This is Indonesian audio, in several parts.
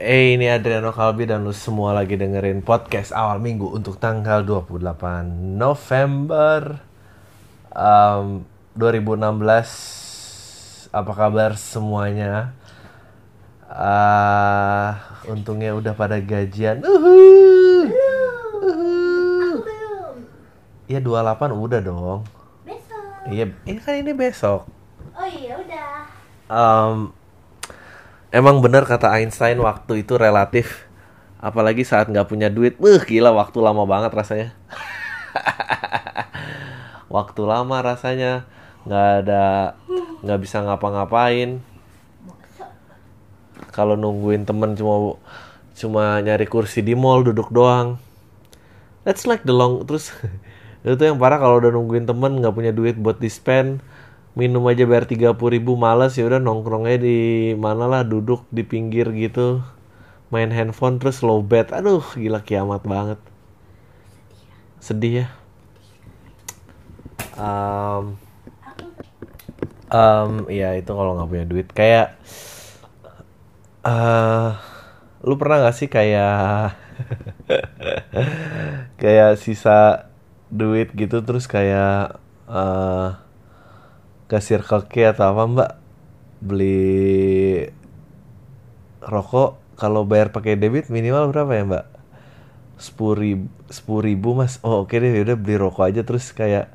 Ini Adriano Kalbi dan lu semua lagi dengerin podcast awal minggu untuk tanggal 28 November 2016. Apa kabar semuanya? Untungnya udah pada gajian. Iya, 28 udah dong. Besok. Iya, ini kan ini besok. Oh iya udah. Emang benar kata Einstein, waktu itu relatif. Apalagi saat gak punya duit. Gila, waktu lama banget rasanya. Waktu lama rasanya. Gak bisa ngapa-ngapain. Kalau nungguin temen cuma nyari kursi di mall, duduk doang. That's like the long. Terus itu yang parah, kalau udah nungguin temen gak punya duit buat di-spend, minum aja bayar 30.000, males, ya udah nongkrongnya di mana lah, duduk di pinggir gitu, main handphone terus low bed. Aduh, gila, kiamat banget. Sedih ya. Ya itu kalau nggak punya duit. Kayak lu pernah nggak sih kayak kayak sisa duit gitu terus kayak ke Circle K atau apa, Mbak, beli rokok, kalau bayar pakai debit minimal berapa ya, Mbak? 10.000, Mas. Oh, oke deh, udah beli rokok aja, terus kayak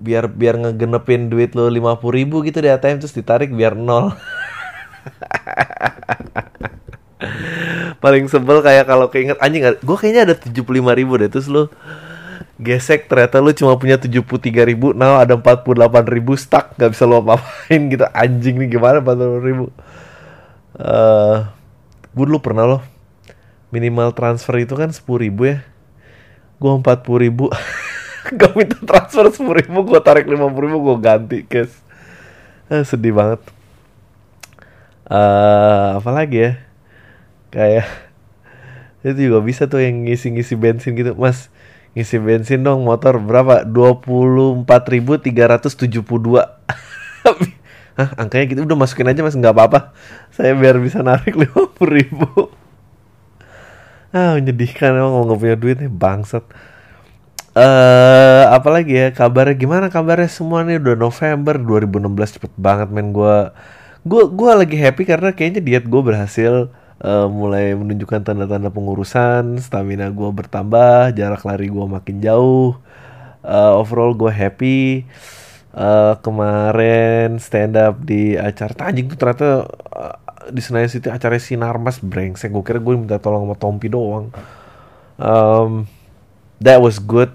biar ngegenepin duit lo 50.000 gitu di ATM, terus ditarik biar nol. Paling sebel kayak kalau keinget, anjing, gue kayaknya ada 75.000 deh, terus lo gesek, ternyata lu cuma punya 73.000, now ada 48.000 stuck, gak bisa lu apa-apain gitu. Anjing nih, gimana 48.000? Gue dulu pernah loh, minimal transfer itu kan 10.000 ya. Gue 40.000, gak minta transfer 10.000, gue tarik 50.000, gue ganti cash. Sedih banget. Apalagi ya, kayak itu juga bisa tuh yang ngisi-ngisi bensin gitu, Mas. Ngisi bensin dong motor berapa? 24.372. Hah, angkanya gitu. Udah masukin aja, Mas, gak apa-apa. Saya biar bisa narik 50.000. Menyedihkan emang kalau gak punya duit nih, bangsat. Apalagi ya, kabarnya gimana kabarnya semua nih? Udah November 2016, cepet banget men. Gue lagi happy karena kayaknya diet gue berhasil. Mulai menunjukkan tanda-tanda pengurusan, stamina gue bertambah, jarak lari gue makin jauh, overall gue happy. Kemarin stand up di acara anjing tuh ternyata di Senayan City, acaranya Sinarmas, brengsek, gue kira gue minta tolong sama Tompi doang. That was good.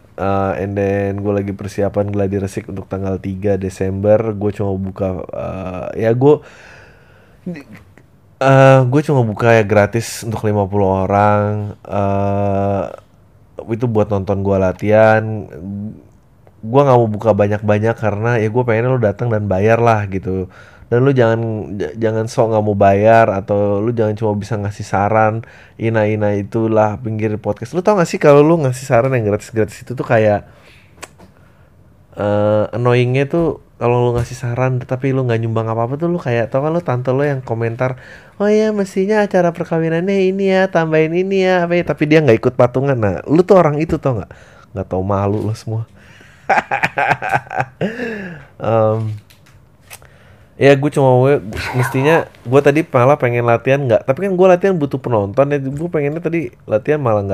And then gue lagi persiapan gladi resik untuk tanggal 3 Desember. Gue cuma buka gue cuma buka ya gratis untuk 50 orang. Itu buat nonton gue latihan. Gue gak mau buka banyak-banyak karena ya gue pengennya lo datang dan bayar lah gitu. Dan lo jangan sok gak mau bayar, atau lo jangan cuma bisa ngasih saran ina-ina itulah pinggir podcast. Lo tau gak sih kalau lo ngasih saran yang gratis-gratis itu tuh kayak annoyingnya tuh, kalau lu ngasih saran tapi lu nggak nyumbang apa-apa tuh, lu kayak tau kan lu tante lu yang komentar, oh ya mestinya acara perkawinannya ini ya, tambahin ini ya, apa ya, tapi dia nggak ikut patungan. Nah lu tuh orang itu, tau nggak tau malu lu semua. Ya gue cuma mestinya gue tadi malah pengen latihan nggak, tapi kan gue latihan butuh penonton ya, gue pengennya tadi latihan malah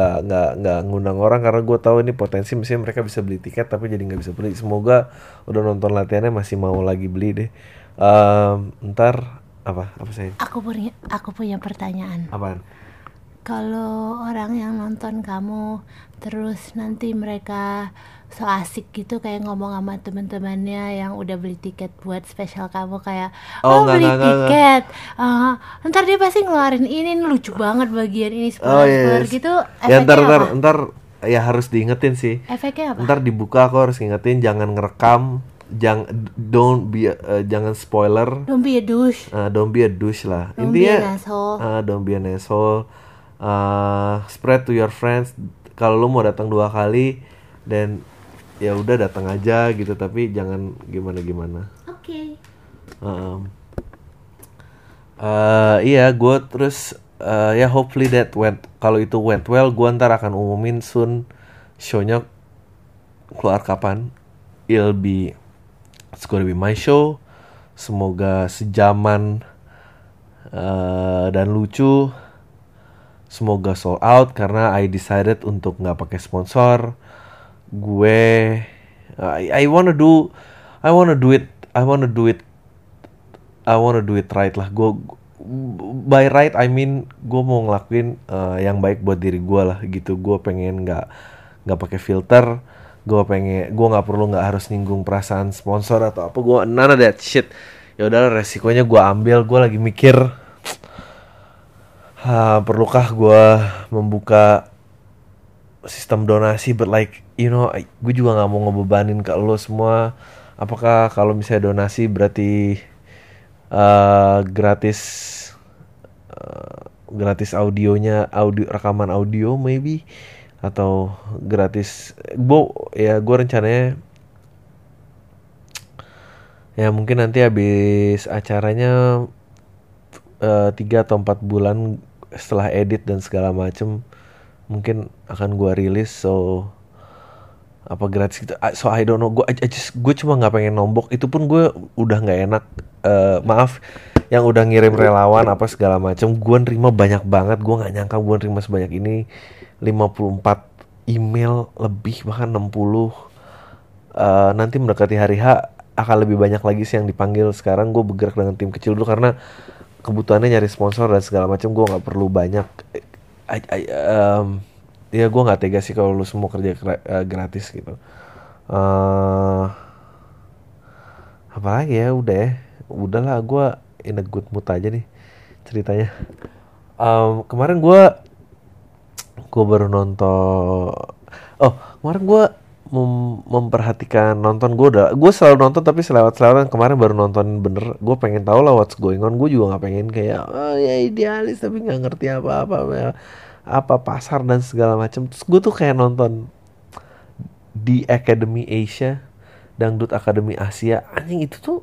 nggak ngundang orang karena gue tahu ini potensi mestinya mereka bisa beli tiket tapi jadi nggak bisa beli. Semoga udah nonton latihannya masih mau lagi beli deh. Ntar apa saya? Aku punya pertanyaan. Apaan? Kalau orang yang nonton kamu terus nanti mereka so asik gitu kayak ngomong sama teman-temannya yang udah beli tiket buat spesial kamu kayak enggak. Ntar dia pasti ngeluarin ini lucu banget bagian ini spoiler gitu. Ya ntar ya harus diingetin sih. Efeknya apa? Ntar dibuka aku harus ingetin jangan ngerekam, jangan spoiler. Don't be a douche. Don't be a douche lah. Don't be an asshole. Don't be an asshole. Spread to your friends. Kalau lu mau datang 2 kali dan ya udah datang aja gitu, tapi jangan gimana. Oke. Iya, gue terus ya hopefully that went, kalau itu went well, gue ntar akan umumin soon show-nya keluar kapan. It's gonna be my show. Semoga sejaman dan lucu. Semoga sold out karena I decided untuk nggak pakai sponsor. Gue I wanna do it right lah. Gue by right I mean gue mau ngelakuin yang baik buat diri gue lah gitu. Gue pengen nggak pakai filter. Gue nggak perlu, nggak harus nyinggung perasaan sponsor atau apa. Gue none of that shit. Ya udah, resikonya gue ambil. Gue lagi mikir, perlukah gue membuka sistem donasi? But like you know, gue juga nggak mau ngebebanin ke lo semua. Apakah kalau misalnya donasi berarti gratis audionya, rekaman audio maybe, atau gratis gue rencananya ya mungkin nanti habis acaranya 3 atau 4 bulan setelah edit dan segala macem mungkin akan gue rilis, so apa gratis gitu, so I don't know. Gue cuma nggak pengen nombok, itu pun gue udah nggak enak. Maaf yang udah ngirim relawan apa segala macam, gue nerima banyak banget. Gue nggak nyangka gue nerima sebanyak ini, 54 email lebih, bahkan 60. Nanti mendekati hari H akan lebih banyak lagi sih yang dipanggil. Sekarang gue bergerak dengan tim kecil dulu karena kebutuhannya nyari sponsor dan segala macam. Gue nggak perlu banyak. Ya gue nggak tega sih kalau lu semua kerja gratis gitu. Apalagi ya, udahlah gue in a good mood aja nih ceritanya. Kemarin gue baru nonton. Oh kemarin gue memperhatikan nonton, gue selalu nonton tapi selewat-selewatan. Kemarin baru nonton bener. Gue pengen tahu lah what's going on. Gue juga nggak pengen kayak ya idealis tapi nggak ngerti apa pasar dan segala macam. Terus gue tuh kayak nonton The Academy Asia, Dangdut Academy Asia. Anjing ini tuh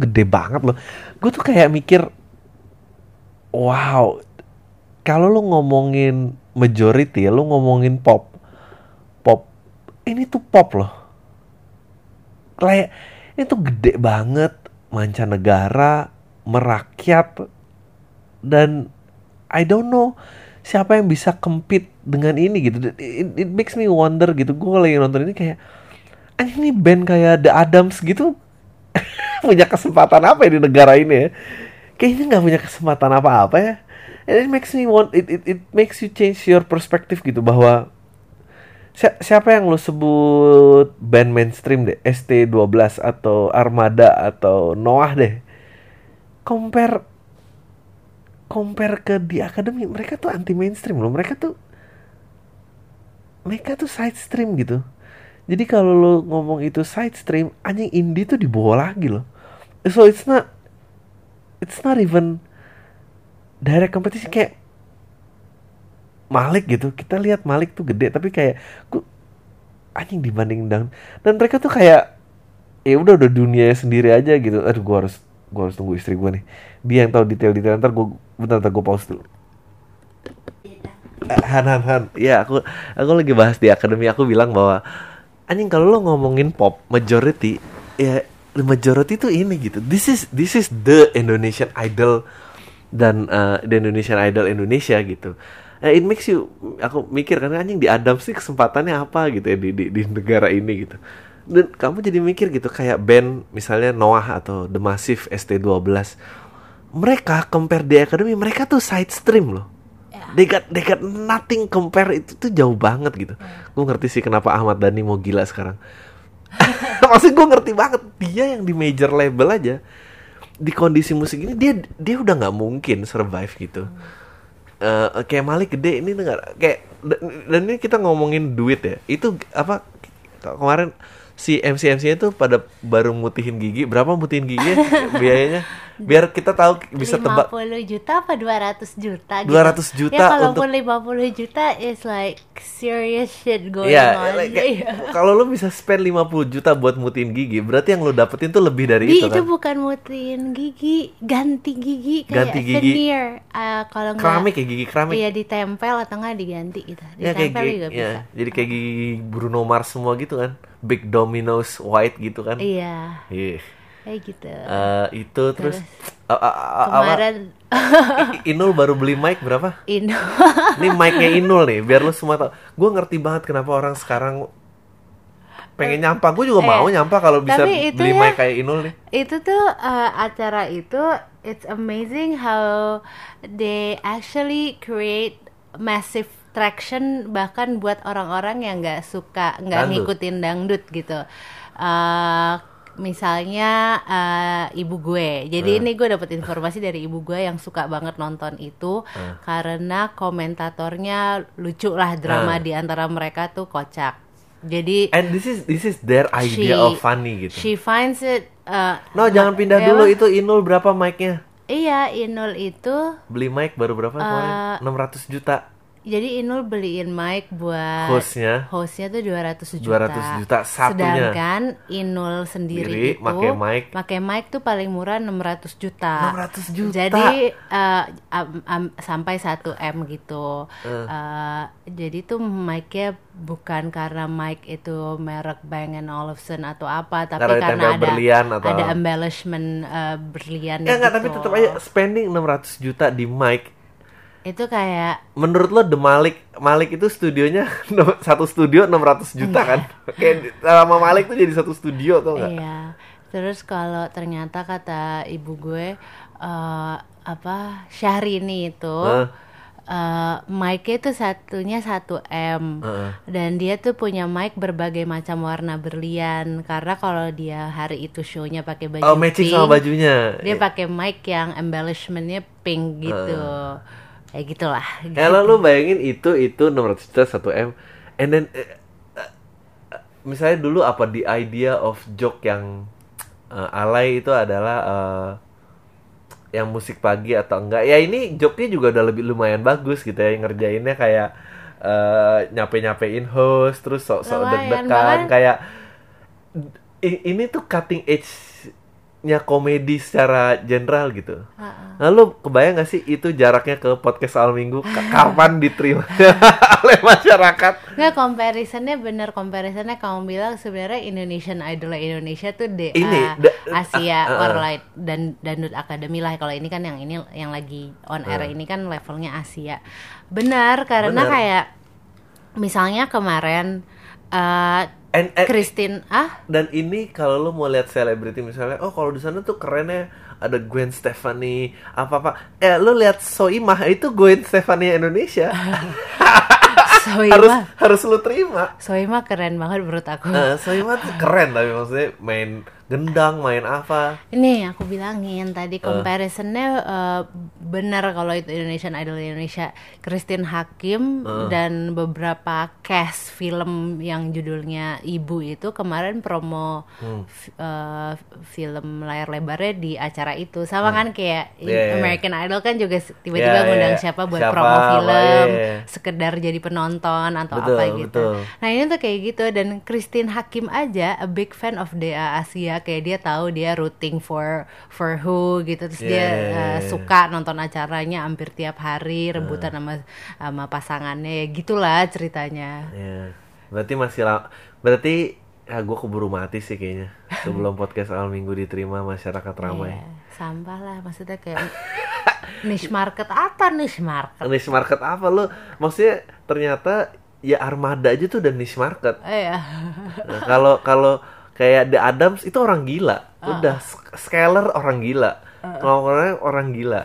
gede banget loh. Gue tuh kayak mikir, wow, kalau lo ngomongin majority, lo ngomongin pop, ini tuh pop loh. Kayak ini tuh gede banget, mancanegara, merakyat, dan I don't know siapa yang bisa compete dengan ini gitu. It makes me wonder gitu. Gue lagi nonton ini kayak, anjing ini band kayak The Adams gitu punya kesempatan apa ya di negara ini ya? Kayaknya nggak punya kesempatan apa-apa ya. And it makes me want, it makes you change your perspective gitu, bahwa siapa yang lo sebut band mainstream deh, ST12 atau Armada atau Noah deh, compare ke di Academy, mereka tuh anti mainstream loh, mereka tuh side stream gitu. Jadi kalau lo ngomong itu side stream, anjing indie tuh dibawa lagi loh. So it's not even direct competition. Kayak Malik gitu, kita lihat Malik tuh gede tapi kayak anjing dibanding dan mereka tuh kayak ya udah dunia sendiri aja gitu. Aduh, gue harus tunggu istri gue nih, dia yang tahu detail-detail. Ntar gue pause dulu. Han ya, aku lagi bahas di akademi. Aku bilang bahwa anjing kalau lo ngomongin pop majority, ya majority tuh ini gitu. This is the Indonesian Idol dan the Indonesian Idol Indonesia gitu. It makes you, aku mikir karena anjing di Adam sih kesempatannya apa gitu ya di negara ini gitu. Dan kamu jadi mikir gitu, kayak band misalnya Noah atau The Massive, ST12, mereka compare di Academy, mereka tuh side stream loh. They got nothing compare. Itu tuh jauh banget gitu. Gue ngerti sih kenapa Ahmad Dhani mau gila sekarang. Maksud gue ngerti banget, dia yang di major label aja di kondisi musik ini dia udah nggak mungkin survive gitu. Kayak Malik gede ini dengar kayak, dan ini kita ngomongin duit ya. Itu apa kemarin si MC-MC itu pada baru mutihin gigi. Berapa mutihin gigi biayanya? Biar kita tahu bisa tebak. 50 juta apa 200 juta gitu. 200 juta ya, kalaupun untuk 50 juta is like serious shit going on. Like, kalau lu bisa spend 50 juta buat mutihin gigi, berarti yang lu dapetin tuh lebih dari itu kan. Itu bukan mutihin gigi, ganti gigi kayak veneer. Kalau keramik ya, gigi keramik. Iya, ditempel atau enggak diganti gitu. Ditempel ya, juga bisa. Jadi kayak gigi Bruno Mars semua gitu kan. Big Domino's White gitu kan? Iya. Yeah. Kayak gitu. Itu terus kemarin Inul baru beli mic berapa? Inul. Ini mic-nya Inul nih, biar lu semua tahu. Gue ngerti banget kenapa orang sekarang pengen nyampah. Gue juga mau nyampah kalau bisa beli mic kayak Inul nih. Itu tuh acara itu, it's amazing how they actually create massive traction bahkan buat orang-orang yang nggak suka, nggak ngikutin dangdut gitu. Misalnya ibu gue. Jadi ini gue dapet informasi dari ibu gue yang suka banget nonton itu karena komentatornya lucu lah, drama di antara mereka tuh kocak. Jadi and this is their idea of funny gitu. She finds it. Jangan pindah dulu. Itu Inul berapa mic-nya? Iya, Inul itu beli mic baru berapa kemarin? 600 juta. Jadi Inul beliin mic buat hostnya tuh 200 juta satunya. Sedangkan Inul sendiri itu pakai mic tuh paling murah 600 juta. Jadi sampai 1M gitu. Jadi tuh mic-nya bukan karena mic itu merek Bang & Olufsen atau apa, tapi karena ada embellishment berlian. Enggak, tapi tetap aja spending 600 juta di mic. Itu kayak menurut lo The Malik itu studionya satu studio 600 juta kan? Kayak sama Malik tuh jadi satu studio tau nggak? Iya. Terus kalau ternyata kata ibu gue Syahrini itu mic-nya tuh satunya 1M dan dia tuh punya mic berbagai macam warna berlian karena kalau dia hari itu show-nya pakai baju matching sama bajunya. Dia pakai mic yang embellishment-nya pink gitu. Ya gitulah. Kalau lu bayangin itu 600 juta 1M, and then misalnya dulu apa the idea of joke yang alay itu adalah yang musik pagi atau enggak? Ya ini joke-nya juga udah lebih lumayan bagus gitu ya, ngerjainnya kayak nyape-nyapein host terus sok-sok deg-degan kayak ini tuh cutting edge nya komedi secara general gitu. Lalu kebayang gak sih itu jaraknya ke podcast Al Minggu kapan diterima oleh masyarakat? Nggak, comparisonnya kamu bilang sebenarnya Indonesian Idol Indonesia tuh DA Asia or like dan Dangdut Academy lah. Kalau ini kan yang lagi on air ini kan levelnya Asia. Benar, karena kayak misalnya kemarin Kristin dan ini kalau lo mau lihat selebriti misalnya kalau di sana tuh kerennya ada Gwen Stefani lo lihat Soimah itu Gwen Stefani Indonesia. Soimah. harus lo terima. Soimah keren banget menurut aku. Soimah tuh keren tapi maksudnya main gendang, main apa. Ini aku bilangin tadi comparisonnya benar kalau itu Indonesian Idol Indonesia. Kristin Hakim dan beberapa cast film yang judulnya Ibu itu kemarin promo film layar lebarnya di acara itu. Sama kan kayak American Idol kan juga tiba-tiba ngundang siapa buat promo film sekedar jadi penonton atau gitu. Betul. Nah ini tuh kayak gitu. Dan Kristin Hakim aja a big fan of DA Asia, kayak dia tahu dia rooting for who gitu. Terus dia suka nonton acaranya hampir tiap hari, rebutan sama pasangannya gitulah ceritanya. Berarti gue keburu mati sih kayaknya sebelum podcast Awal Minggu diterima masyarakat ramai. Sampah lah, maksudnya kayak niche market apa lu maksudnya. Ternyata ya Armada aja tuh udah niche market. Nah, kalau kayak The Adams itu orang gila, udah scaler orang gila, ngomongnya orang gila.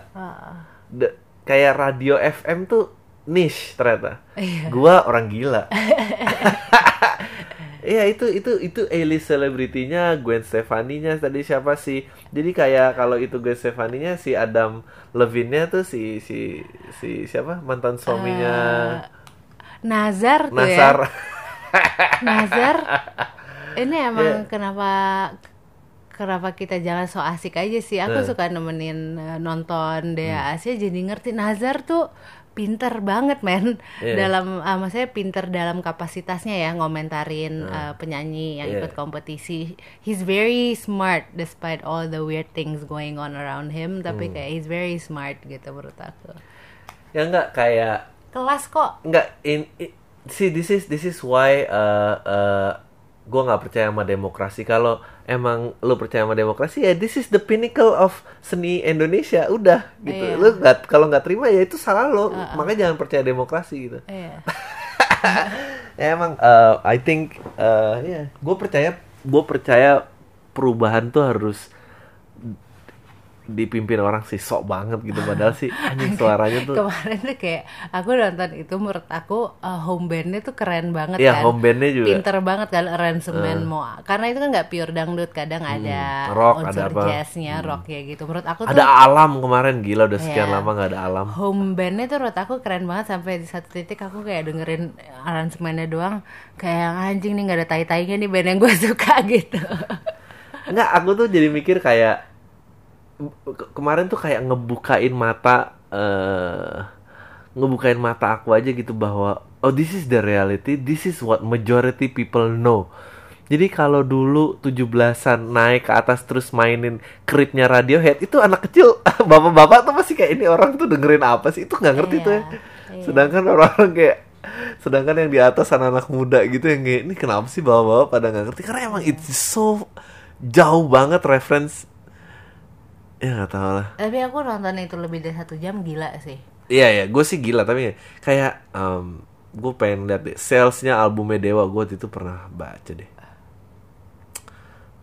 Kayak radio FM tuh niche ternyata. Gua orang gila. Iya, itu elite selebritinya, Gwen Stefani-nya tadi siapa sih? Jadi kayak kalau itu Gwen Stefani-nya si Adam Levine-nya tuh si siapa? Mantan suaminya Nazar tuh ya. Nazar. Ini emang kenapa kita jangan so asik aja sih. Aku suka nemenin nonton Dewa Asia, jadi ngerti. Nazar tuh pinter banget men, dalam maksudnya pinter dalam kapasitasnya ya, ngomentarin penyanyi yang ikut kompetisi. He's very smart despite all the weird things going on around him, tapi kayak he's very smart gitu menurut aku. Ya enggak kayak kelas kok. Enggak see, this is why gue nggak percaya sama demokrasi. Kalau emang lu percaya sama demokrasi, ya this is the pinnacle of seni Indonesia, udah gitu. Lu nggak, kalau nggak terima ya itu salah lo. Makanya jangan percaya demokrasi gitu. Ya, emang I think gue percaya perubahan tuh harus dipimpin orang sih sok banget gitu, padahal sih anjing suaranya tuh. Kemarin tuh kayak aku nonton itu, menurut aku home bandnya tuh keren banget kan. Iya, home bandnya juga pinter banget kan, aransemen mau, karena itu kan nggak pure dangdut, kadang ada rock, unsur ada jazznya, rock ya gitu. Menurut aku tuh ada alam kemarin, gila udah sekian lama nggak ada alam. Home bandnya tuh menurut aku keren banget, sampai di satu titik aku kayak dengerin aransemennya doang kayak anjing nih nggak ada tai-tainya nih band yang gue suka gitu. Nggak, aku tuh jadi mikir kayak kemarin tuh kayak ngebukain mata aku aja gitu, bahwa oh this is the reality, this is what majority people know. Jadi kalau dulu 17-an naik ke atas terus mainin klipnya Radiohead, itu anak kecil bapak-bapak tuh masih kayak ini orang tuh dengerin apa sih, itu nggak ngerti tuh ya. Sedangkan orang-orang kayak, sedangkan yang di atas anak-anak muda gitu yang kayak ini kenapa sih bapak-bapak pada nggak ngerti, karena emang it's so jauh banget reference. Ya nggak tahu lah. Tapi aku nonton itu lebih dari 1 jam, gila sih. Iya, gue sih gila, tapi kayak gue pengen lihat deh salesnya albumnya Dewa. Gue waktu itu pernah baca deh.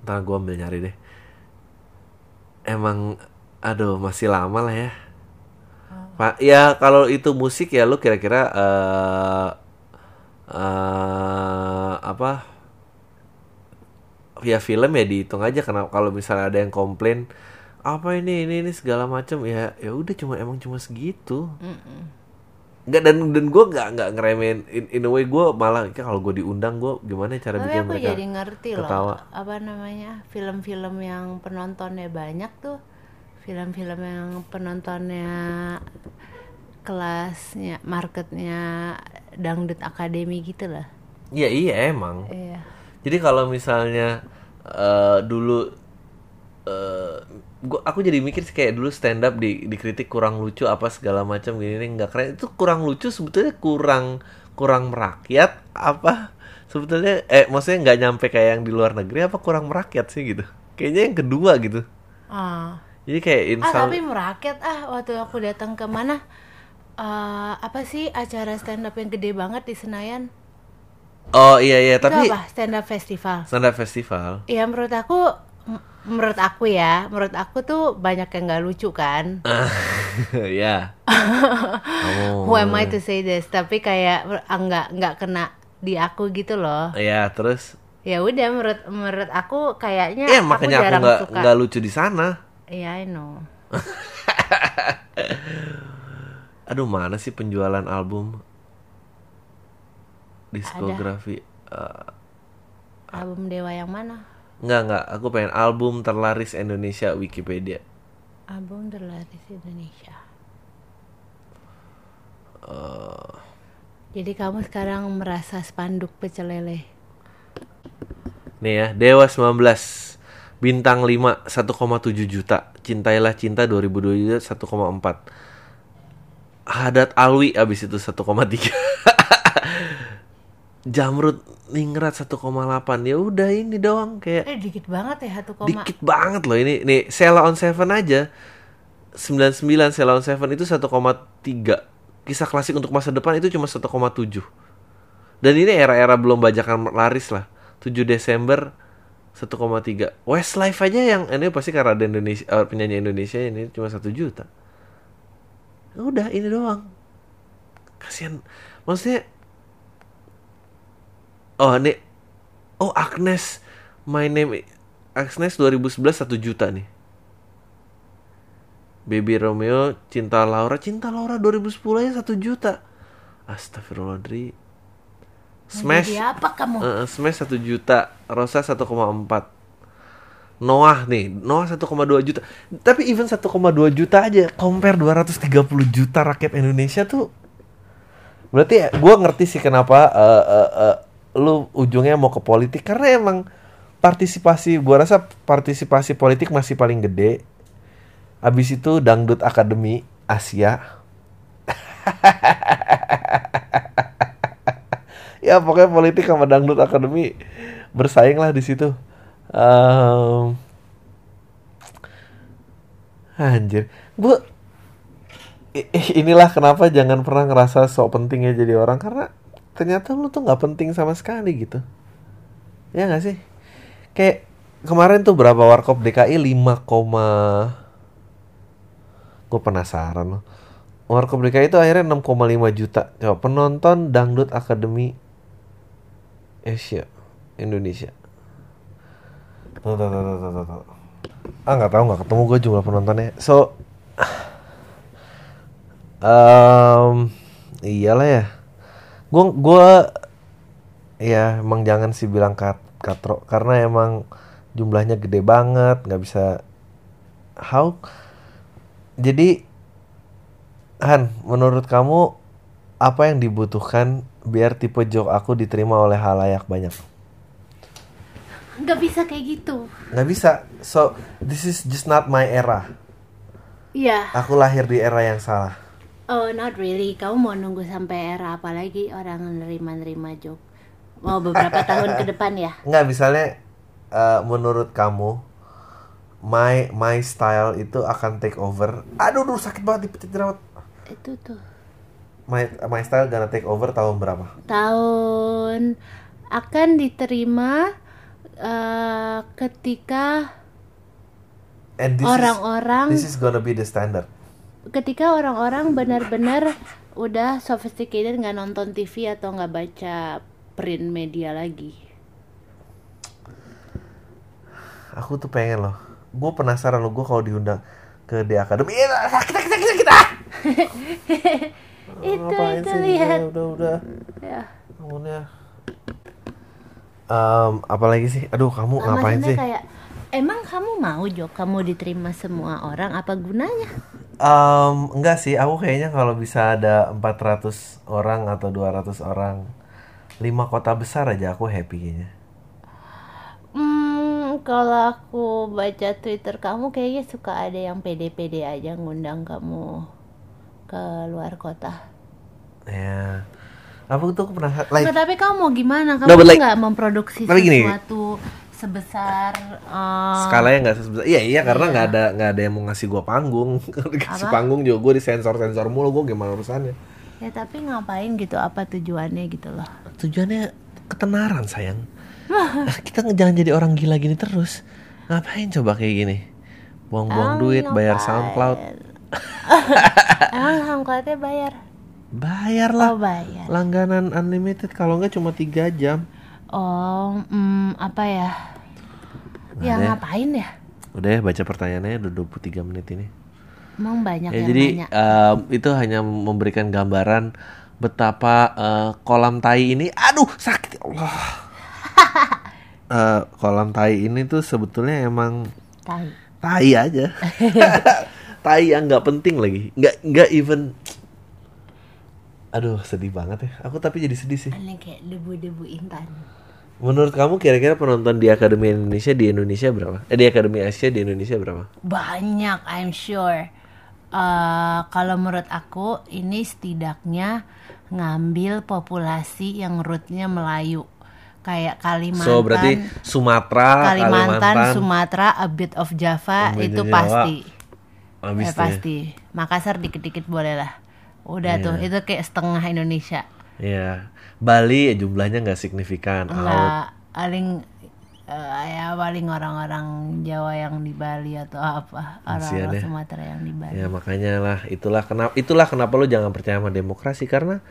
Ntar gue ambil nyari deh. Emang, aduh masih lama lah ya. Ya kalau itu musik ya lu kira-kira apa? Ya film ya dihitung aja, karena kalau misalnya ada yang komplain apa ini segala macam ya udah cuma segitu. Nggak, dan gue nggak ngeremehin in a way. Gue malah kalau gue diundang, gue gimana cara bikin mereka ketawa. Tapi aku jadi ngerti loh apa namanya film-film yang penontonnya banyak tuh, film-film yang penontonnya kelasnya marketnya Dangdut Academy gitu lah. Iya emang. Jadi kalau misalnya dulu aku jadi mikir kayak dulu stand up dikritik kurang lucu apa segala macam gini, nggak keren. Itu kurang lucu sebetulnya, kurang merakyat apa sebetulnya, maksudnya nggak nyampe kayak yang di luar negeri, apa kurang merakyat sih gitu kayaknya yang kedua gitu. Jadi kayak tapi merakyat. Waktu aku datang ke mana apa sih acara stand up yang gede banget di Senayan? Oh iya, tapi itu apa? stand up festival ya. Menurut aku tuh banyak yang nggak lucu kan. Ya. Who am I to say this? Tapi kayak nggak kena di aku gitu loh. Iya, terus? Ya udah, menurut aku kayaknya makanya aku jarang suka. Nggak lucu di sana. Iya, I know. Aduh, mana sih penjualan album diskografi? Album Dewa yang mana? Enggak, aku pengen album terlaris Indonesia, Wikipedia. Album terlaris Indonesia. Jadi kamu sekarang merasa spanduk pecel lele. Nih ya, Dewa 19. Bintang 5, 1,7 juta. Cintailah Cinta 2002, 1,4. Hadat Alwi abis itu 1,3. Jamrut Ningrat 1,8. Ya udah ini doang kayak. Dikit banget ya 1, dikit banget loh ini. Nih Sella on 7 aja 99, Sella on 7 itu 1,3. Kisah Klasik Untuk Masa Depan itu cuma 1,7. Dan ini era-era belum bajakan laris lah. 7 Desember 1,3. Westlife aja yang ini pasti karena ada Indonesia, penyanyi Indonesia ini cuma 1 juta. Udah ini doang. Kasihan. Maksudnya Agnes, My Name Agnes 2011 1 juta nih. Baby Romeo, Cinta Laura 2010 aja 1 juta. Astagfirullahaladzim. Smash apa kamu? Smash 1 juta, Rosa 1,4. Noah nih, Noah 1,2 juta. Tapi even 1,2 juta aja compare 230 juta rakyat Indonesia tuh. Berarti ya, gue ngerti sih kenapa lu ujungnya mau ke politik, karena emang partisipasi, gue rasa partisipasi politik masih paling gede. Abis itu Dangdut Academy Asia. Ya pokoknya politik sama Dangdut Academy bersaing lah di situ. Anjir, gua inilah kenapa jangan pernah ngerasa sok pentingnya jadi orang, karena ternyata lu tuh nggak penting sama sekali gitu. Ya nggak sih? Kayak kemarin tuh berapa Warkop DKI 5, gua penasaran loh. Warkop DKI itu akhirnya 6,5 juta. Coba penonton Dangdut Academy Asia Indonesia. Tuh. Ah nggak tahu, nggak ketemu gue jumlah penontonnya. So, iyalah ya. Gue ya emang jangan sih bilang katro, karena emang jumlahnya gede banget, nggak bisa. How? Jadi, Han, menurut kamu apa yang dibutuhkan biar tipe joke aku diterima oleh halayak banyak? Gak bisa kayak gitu. Gak bisa. So, this is just not my era. Iya. Yeah. Aku lahir di era yang salah. Oh, not really. Kamu mau nunggu sampai era apa lagi orang nerima-nerima joke? Mau beberapa tahun ke depan ya? Enggak, misalnya menurut kamu my style itu akan take over. Aduh, sakit banget di petik jerawat. Itu tuh my style gonna take over tahun berapa? Tahun akan diterima ketika orang-orang this is gonna be the standard. Ketika orang-orang benar-benar udah sophisticated, nggak nonton TV atau nggak baca print media lagi. Aku tuh pengen loh, gue penasaran loh, gue kalau diundang ke The Academy kita itu lihat udah ya kemudian apalagi sih, aduh kamu ngapain sih kayak, emang kamu mau jok kamu diterima semua orang, apa gunanya? Enggak sih, aku kayaknya kalau bisa ada 400 orang atau 200 orang 5 kota besar aja aku happy kayaknya. Kalau aku baca Twitter kamu kayaknya suka ada yang pede-pede aja ngundang kamu ke luar kota. Ya, aku tuh penasaran. Like, tapi kamu mau gimana? Kamu nggak memproduksi sesuatu sebesar skalanya nggak sebesar. Iya karena nggak ada yang mau ngasih gue panggung. Dikasih panggung juga gue disensor-sensor mulu, gue gimana urusannya? Ya tapi ngapain gitu? Apa tujuannya gitu loh? Tujuannya ketenaran sayang. Kita jangan jadi orang gila gini terus. Ngapain coba kayak gini? Buang-buang duit, bayar SoundCloud. SoundCloudnya bayar? Bayar lah. Oh, bayar. Langganan unlimited, kalau enggak cuma 3 jam. Apa ya? Nah, ya ngapain ya? Udah ya, baca pertanyaannya udah 23 menit ini. Emang banyak ya, yang jadi, banyak. Itu hanya memberikan gambaran betapa kolam tai ini. Aduh, sakit Allah. Kolam tai ini tuh sebetulnya emang tai aja. Tai yang nggak penting lagi, nggak even. Aduh sedih banget ya, aku tapi jadi sedih sih. Aneh kayak debu-debu intan. Menurut kamu kira-kira penonton di Akademi Indonesia di Indonesia berapa? Di Akademi Asia di Indonesia berapa? Banyak, I'm sure. Kalau menurut aku ini setidaknya ngambil populasi yang rootnya Melayu. Kayak Kalimantan, so berarti Sumatera, Kalimantan, Sumatera, a bit of Java, itu Jawa, pasti, pasti. Makassar dikit-dikit boleh lah. Udah tuh, itu kayak setengah Indonesia. Iya, Bali jumlahnya nggak signifikan. Nggak, paling orang-orang Jawa yang di Bali atau apa, orang-orang Sumatera yang di Bali. Ya makanya lah, itulah kenapa lo jangan percaya sama demokrasi, karena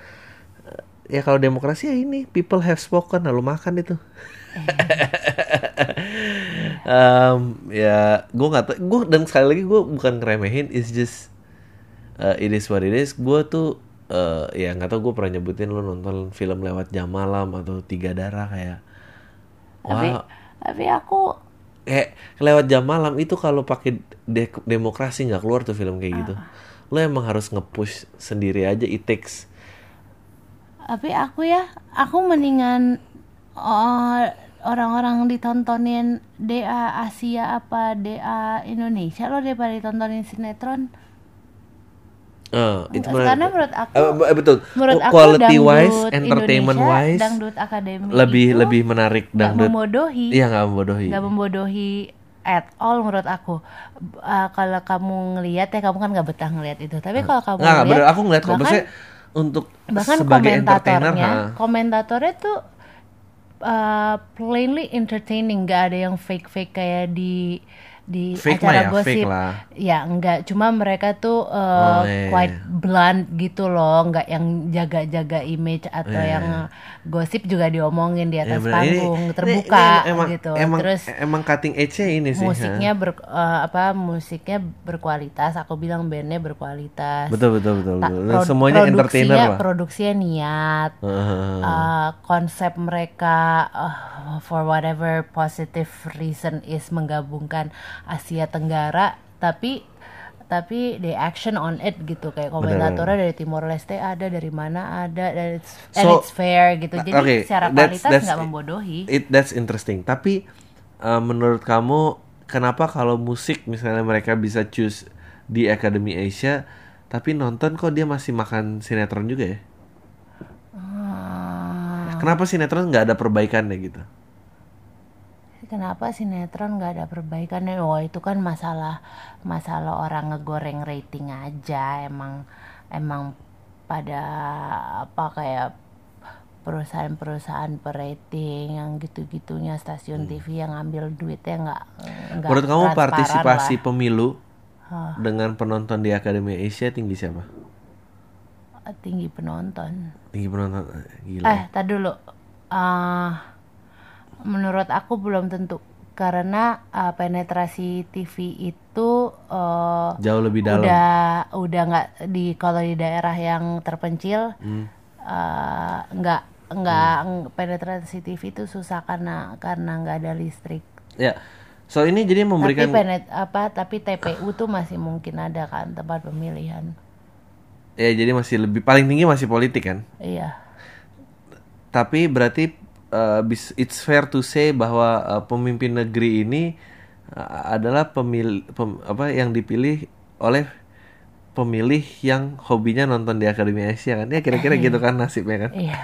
ya kalau demokrasi ya ini, people have spoken, lalu makan itu. Ya gue nggak tau, gue dan sekali lagi gue bukan ngeremehin, it's just it is what it is. Gue tuh ya nggak tau, gue pernah nyebutin lu nonton film lewat jam malam atau Tiga Darah kayak. Wah, tapi aku lewat jam malam itu kalau pakai demokrasi nggak keluar tuh film kayak gitu. Lu emang harus nge-push sendiri aja, it takes. Tapi aku mendingan orang-orang ditontonin DA Asia apa DA Indonesia lo daripada ditontonin sinetron. Karena menurut aku betul. Menurut quality aku, wise, entertainment Indonesia, wise, Dangdut Academy lebih menarik dangdut. Gak membodohi. Iya, gak membodohi. Gak membodohi at all menurut aku. Kalau kamu ngelihat ya, kamu kan gak betah ngelihat itu. Tapi kalau kamu ngelihat, bener, aku ngelihat kok. Maksudnya untuk sebagai entertainer, komentatornya tuh plainly entertaining. Gak ada yang fake-fake kayak di fake acara gosip ya, enggak, cuma mereka tuh quite blunt gitu loh, enggak yang jaga-jaga image atau yang gosip juga diomongin di atas panggung, terbuka ini, gitu. Terus emang cutting edge-nya ini sih. Musiknya musiknya berkualitas, aku bilang bandnya berkualitas. Betul. Semuanya entertainer lah. Produksinya niat. Konsep mereka for whatever positive reason is menggabungkan Asia Tenggara, tapi the action on it gitu, kayak komentatornya dari Timor Leste ada, dari mana ada, dan it's fair gitu. Jadi secara kualitas nggak membodohi. That's interesting. Tapi menurut kamu kenapa kalau musik misalnya mereka bisa choose di Academy Asia, tapi nonton kok dia masih makan sinetron juga ya? Kenapa sinetron nggak ada perbaikannya gitu? Kenapa sinetron nggak ada perbaikannya? Wah, itu kan masalah orang ngegoreng rating aja. Emang pada kayak perusahaan-perusahaan perating yang gitu-gitunya, stasiun TV yang ngambil duitnya nggak. Menurut kamu partisipasi pemilu dengan penonton di Academy Asia tinggi siapa? Tinggi penonton. Gila. Tadi dulu. Menurut aku belum tentu, karena penetrasi TV itu jauh lebih dalam. Udah nggak kalau di daerah yang terpencil penetrasi TV itu susah karena nggak ada listrik. Ya, so ini jadi memberikan. Tapi TPU tuh masih mungkin ada kan, tempat pemilihan. Ya, jadi masih lebih, paling tinggi masih politik kan. Iya. Tapi berarti it's fair to say bahwa pemimpin negeri ini adalah yang dipilih oleh pemilih yang hobinya nonton di Academy Asia kan, ya kira-kira gitu kan nasibnya kan. Iya.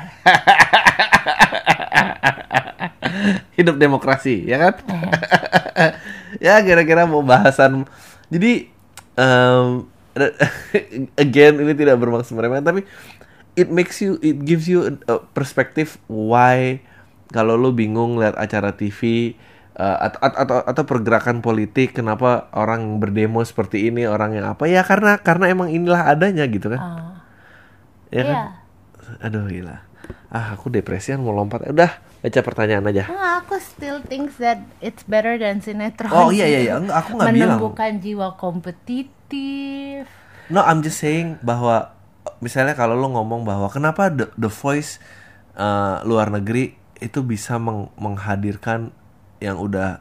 Hidup demokrasi ya kan. Ya kira-kira mau bahasan. Jadi again ini tidak bermaksud meremehkan, tapi it gives you a perspective why. Kalau lo bingung lihat acara TV atau pergerakan politik, kenapa orang berdemo seperti ini, orang yang apa ya, karena emang inilah adanya gitu kan. Ya kan? Aduh, gila. Aku depresian mau lompat. Udah, baca pertanyaan aja. Aku still thinks that it's better than sinetron. Oh iya, aku nggak bilang. Menemukan jiwa kompetitif. No, I'm just saying bahwa misalnya kalau lo ngomong bahwa kenapa The Voice luar negeri itu bisa menghadirkan yang udah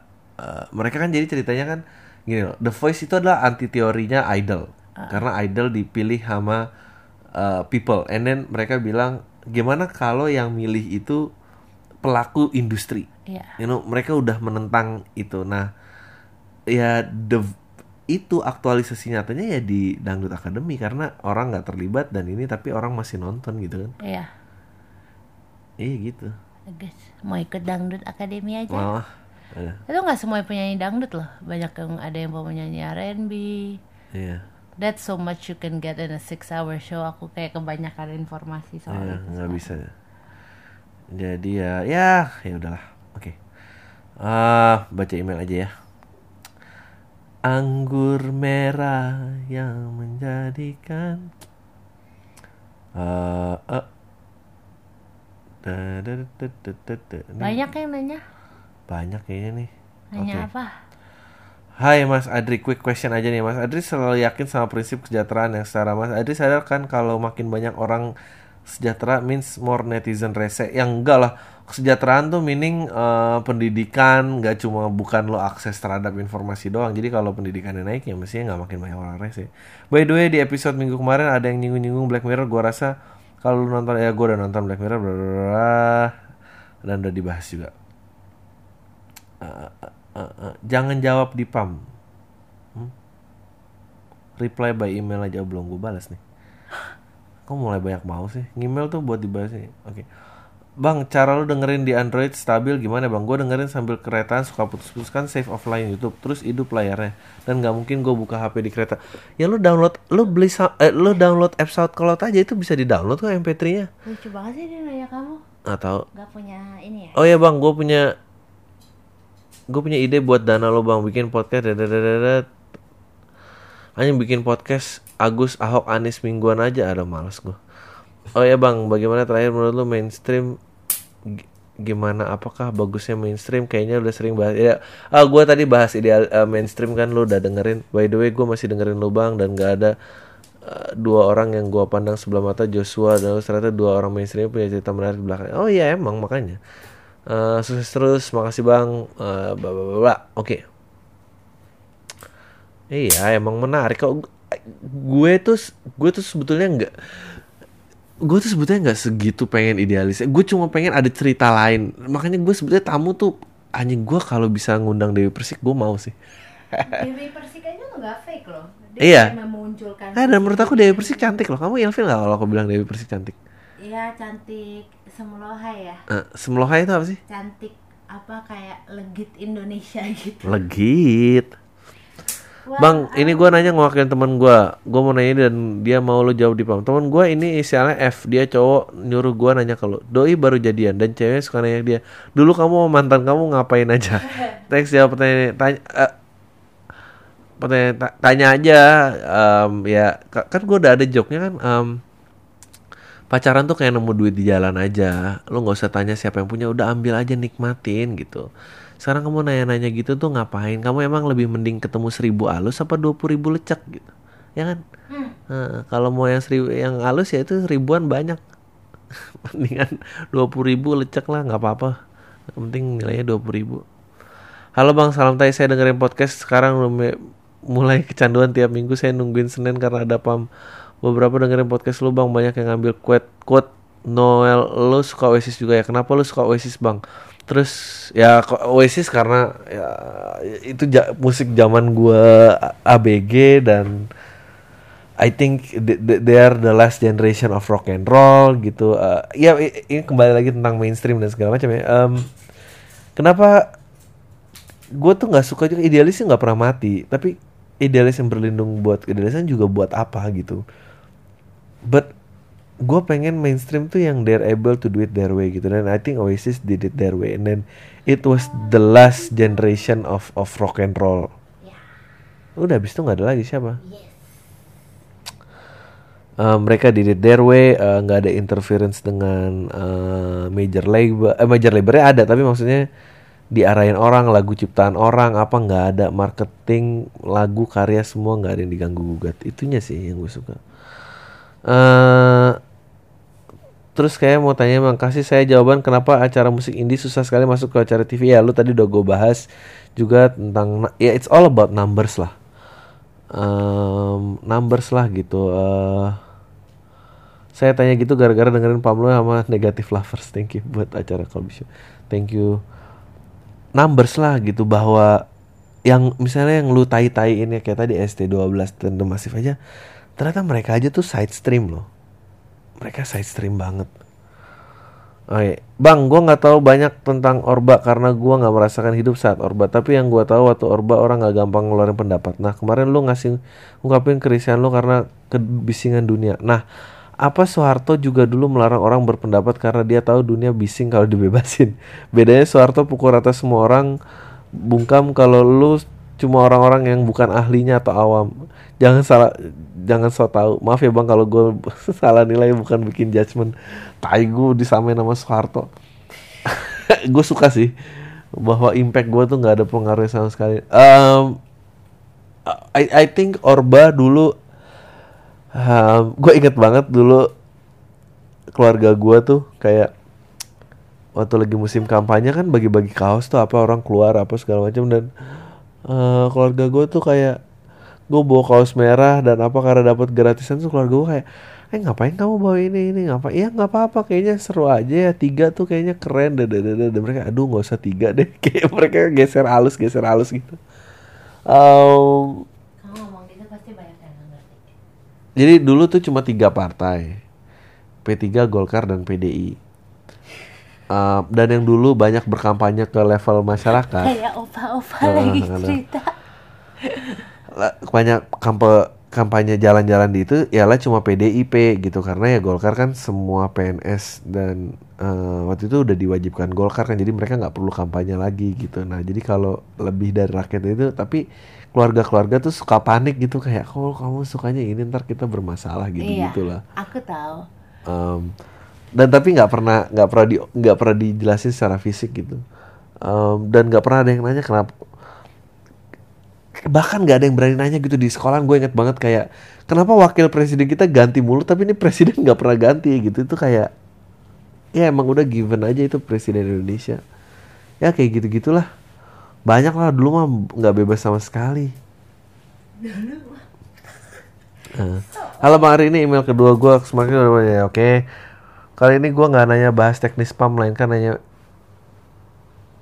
mereka kan, jadi ceritanya kan gini loh, The Voice itu adalah anti teorinya Idol. Karena Idol dipilih sama people, and then mereka bilang gimana kalau yang milih itu pelaku industri. You know, mereka udah menentang itu. Nah ya, itu aktualisasi nyatanya ya di Dangdut Academy, karena orang nggak terlibat dan ini, tapi orang masih nonton gitu kan. Iya gitu. Guys, mau ikut Dangdut Academy aja. Malah itu nggak semua penyanyi dangdut loh, banyak yang ada yang penyanyi R&B. That's so much you can get in a 6-hour show. Aku kayak kebanyakan informasi soal itu. Nggak bisa. Jadi ya udahlah. Oke. Baca email aja ya. Anggur merah yang menjadikan banyak yang nanya. Banyak kayaknya nih. Nanya apa? Hai Mas Adri, quick question aja nih. Mas Adri selalu yakin sama prinsip kesejahteraan yang setara. Mas Adri sadar kan kalau makin banyak orang sejahtera means more netizen rese? Yang enggak lah. Kesejahteraan tuh meaning pendidikan, gak cuma bukan lo akses terhadap informasi doang. Jadi kalau pendidikannya naik ya mestinya gak makin banyak orang rese. By the way, di episode minggu kemarin ada yang nyinggung-nyinggung Black Mirror. Gue rasa kalau lo nonton, ya gue udah nonton Black Mirror, dan udah dibahas juga. Jangan jawab di PAM. Reply by email aja, belum gue balas nih. Kok mulai banyak mau sih? Email tuh buat dibahas nih. Oke. Bang, cara lu dengerin di Android stabil gimana bang? Gue dengerin sambil keretaan suka putus-putus kan, save offline YouTube, terus hidup layarnya. Dan gak mungkin gue buka HP di kereta. Ya lu download, lu download app SoundCloud aja, itu bisa di-download kok MP3-nya. Lucu banget sih dia nanya kamu. Gak tau. Gak punya ini ya? Oh iya bang, gue punya ide buat dana lo bang, bikin podcast anjing, bikin podcast Agus, Ahok, Anies mingguan aja, ada malas gue. Oh ya bang, bagaimana terakhir menurut lo mainstream gimana, apakah bagusnya mainstream? Kayaknya udah sering bahas ya. Gue tadi bahas ideal mainstream kan, lo udah dengerin. By the way, gue masih dengerin lo bang, dan gak ada dua orang yang gue pandang sebelah mata, Joshua dan lo, ternyata dua orang mainstream punya cerita menarik belakang. Oh iya emang, makanya sukses terus, makasih bang, Oke. Iya emang menarik kok. Gue tuh sebetulnya nggak segitu pengen idealis. Gue cuma pengen ada cerita lain. Makanya gue sebetulnya tamu tuh anjing, gue kalau bisa ngundang Dewi Persik gue mau sih. Dewi Persik aja nggak fake loh. Dia memunculkan. Dan menurut aku Dewi Persik cantik loh. Kamu ilfil nggak kalau aku bilang Dewi Persik cantik? Iya cantik. Semlohai ya? Semlohai itu apa sih? Cantik apa, kayak legit Indonesia gitu. Legit. Wow. Bang, ini gue nanya ngewakilin teman gue. Gue mau nanya dan dia mau lo jawab di pam. Teman gue ini isialnya F, dia cowok, nyuruh gue nanya ke lo. Doi baru jadian dan cewek suka nanya dia, dulu kamu mantan kamu ngapain aja? Thanks ya pertanyaannya. Tanya aja. Ya kan gue udah ada joke-nya kan. Pacaran tuh kayak nemu duit di jalan aja. Lo gak usah tanya siapa yang punya, udah ambil aja, nikmatin gitu. Sekarang kamu nanya-nanya gitu tuh ngapain? Kamu emang lebih mending ketemu 1.000 alus apa 20.000 lecek gitu? Ya kan? Kalau mau yang 1.000 yang alus ya itu ribuan banyak. Mendingan 20.000 lecek lah, gak apa-apa. Yang penting nilainya 20.000. Halo bang, salam tay, saya dengerin podcast sekarang, mulai kecanduan tiap minggu. Saya nungguin Senin karena ada pam. Beberapa dengerin podcast lu bang, banyak yang ngambil quote Noel. Lu suka Oasis juga ya? Kenapa lu suka Oasis bang? Terus ya Oasis karena ya, itu musik zaman gue ABG, dan I think they are the last generation of rock and roll gitu. Ya ini kembali lagi tentang mainstream dan segala macam ya. Kenapa gue tuh nggak suka juga idealisnya, nggak pernah mati, tapi idealis yang berlindung buat idealisnya juga buat apa gitu. But gue pengen mainstream tuh yang they're able to do it their way gitu. Dan I think Oasis did it their way, and then it was the last generation of rock and roll. Udah abis itu gak ada lagi siapa. Mereka did it their way, gak ada interference dengan major label. Major labelnya ada, tapi maksudnya diarahin orang, lagu ciptaan orang, apa gak ada, marketing, lagu, karya, semua gak ada yang diganggu-gugat. Itunya sih yang gue suka. Terus kayak mau tanya bang, kasih saya jawaban kenapa acara musik indie susah sekali masuk ke acara TV. Ya lu tadi udah gue bahas juga tentang, ya it's all about numbers lah. Numbers lah gitu. Saya tanya gitu gara-gara dengerin Pamlo sama Negative Lovers. Thank you buat acara Kalbi. Thank you. Numbers lah gitu, bahwa yang misalnya yang lu tai-taiin ya kayak tadi ST12 dan The Massive aja, ternyata mereka aja tuh side stream loh. Mereka side stream banget. Oke. Bang, gue gak tahu banyak tentang Orba karena gue gak merasakan hidup saat Orba. Tapi yang gue tahu waktu Orba orang gak gampang ngeluarin pendapat. Nah kemarin lu ngasih ungkapin kerisian lu karena kebisingan dunia. Nah apa Soeharto juga dulu melarang orang berpendapat karena dia tahu dunia bising kalau dibebasin. Bedanya Soeharto pukul rata semua orang, bungkam kalau lu cuma orang-orang yang bukan ahlinya atau awam. Jangan so tau. Maaf ya bang kalau gue salah nilai, bukan bikin judgement. Tai gue disamain sama Soeharto. Gue suka sih bahwa impact gue tuh nggak ada pengaruh sama sekali. I think Orba dulu, gue inget banget dulu keluarga gue tuh kayak waktu lagi musim kampanye kan bagi-bagi kaos tuh, apa orang keluar apa segala macam, dan keluarga gue tuh kayak, gue bawa kaos merah dan apa karena dapat gratisan. Terus keluarga gue kayak, ngapain kamu bawa ini ngapain? Iya nggak apa-apa, kayaknya seru aja ya, 3 tuh kayaknya keren, dan mereka aduh nggak usah 3 deh, kayak mereka geser halus gitu. Kamu ngomong itu pasti banyak yang ngerti. Jadi dulu tuh cuma 3 partai, P3, Golkar dan PDI. Dan yang dulu banyak berkampanye ke level masyarakat. Kayak opa-opa lagi cerita. Banyak kampanye jalan-jalan di itu ialah cuma PDIP gitu, karena ya Golkar kan semua PNS dan waktu itu udah diwajibkan Golkar kan, jadi mereka nggak perlu kampanye lagi gitu. Nah jadi kalau lebih dari rakyat itu, tapi keluarga-keluarga tuh suka panik gitu, kayak kalau kamu sukanya ini ntar kita bermasalah gitu gitulah. Iya, aku tahu. Dan tapi nggak pernah dijelasin secara fisik gitu, dan nggak pernah ada yang nanya kenapa. Bahkan gak ada yang berani nanya gitu di sekolah. Gue inget banget kayak, kenapa wakil presiden kita ganti mulu, tapi ini presiden gak pernah ganti gitu. Itu kayak, ya emang udah given aja itu presiden Indonesia. Ya kayak gitu-gitulah. Banyak lah dulu mah gak bebas sama sekali. Halo Bang Ari, ini email kedua gue. Semakin udah oke. Kali ini gue gak nanya bahas teknis spam, melainkan nanya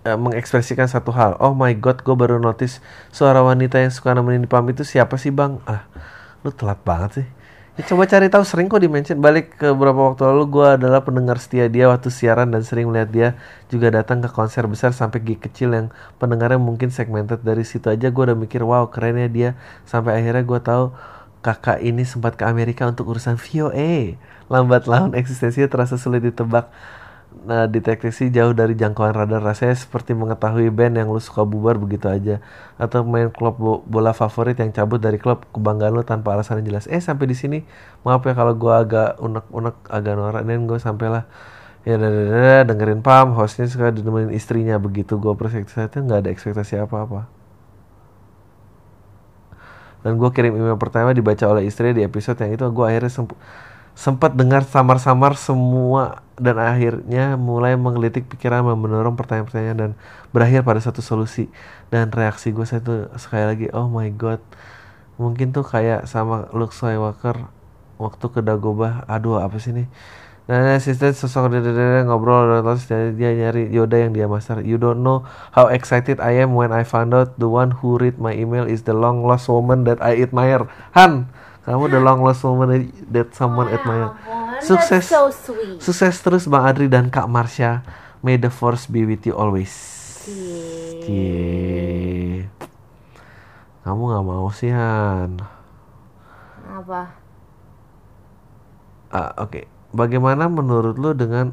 mengekspresikan satu hal. Oh my god, gue baru notice suara wanita yang suka nemenin di pam itu siapa sih bang? Ah, lu telat banget sih. Ya, coba cari tahu, sering kok di-mention. Balik ke beberapa waktu lalu, gue adalah pendengar setia dia waktu siaran dan sering melihat dia juga datang ke konser besar sampai gig kecil yang pendengarnya mungkin segmented. Dari situ aja gue udah mikir, wow kerennya dia. Sampai akhirnya gue tahu kakak ini sempat ke Amerika untuk urusan VOA. Lambat laun eksistensinya terasa sulit ditebak. Nah, deteksi jauh dari jangkauan radar, rasanya seperti mengetahui band yang lu suka bubar begitu aja, atau main klub bola favorit yang cabut dari klub kebanggaan lu tanpa alasan yang jelas. Sampai di sini, maaf ya kalau gue agak unek-unek, agak norak, dan gue sampailah ya dengerin pam, hostnya suka ditemenin istrinya, begitu gue perspektifnya nggak ada ekspektasi apa-apa. Dan gue kirim email pertama dibaca oleh istrinya di episode yang itu. Gue akhirnya sempat dengar samar-samar semua, dan akhirnya mulai menggelitik pikiran, mendorong pertanyaan-pertanyaan, dan berakhir pada satu solusi. Dan reaksi gue itu sekali lagi, oh my god, mungkin tuh kayak sama Luke Skywalker waktu ke Dagobah. Aduh apa sih nih. Nah asisten sosok ngobrol, terus dia nyari Yoda yang dia master. You don't know how excited I am when I found out the one who read my email is the long lost woman that I admire. Han, kamu the long lost woman that someone admire. Sukses, so sukses terus Bang Adri dan Kak Marsha. May the force be with you always. Cie. Kamu nggak mau sih Han? Apa? Oke. Bagaimana menurut lu dengan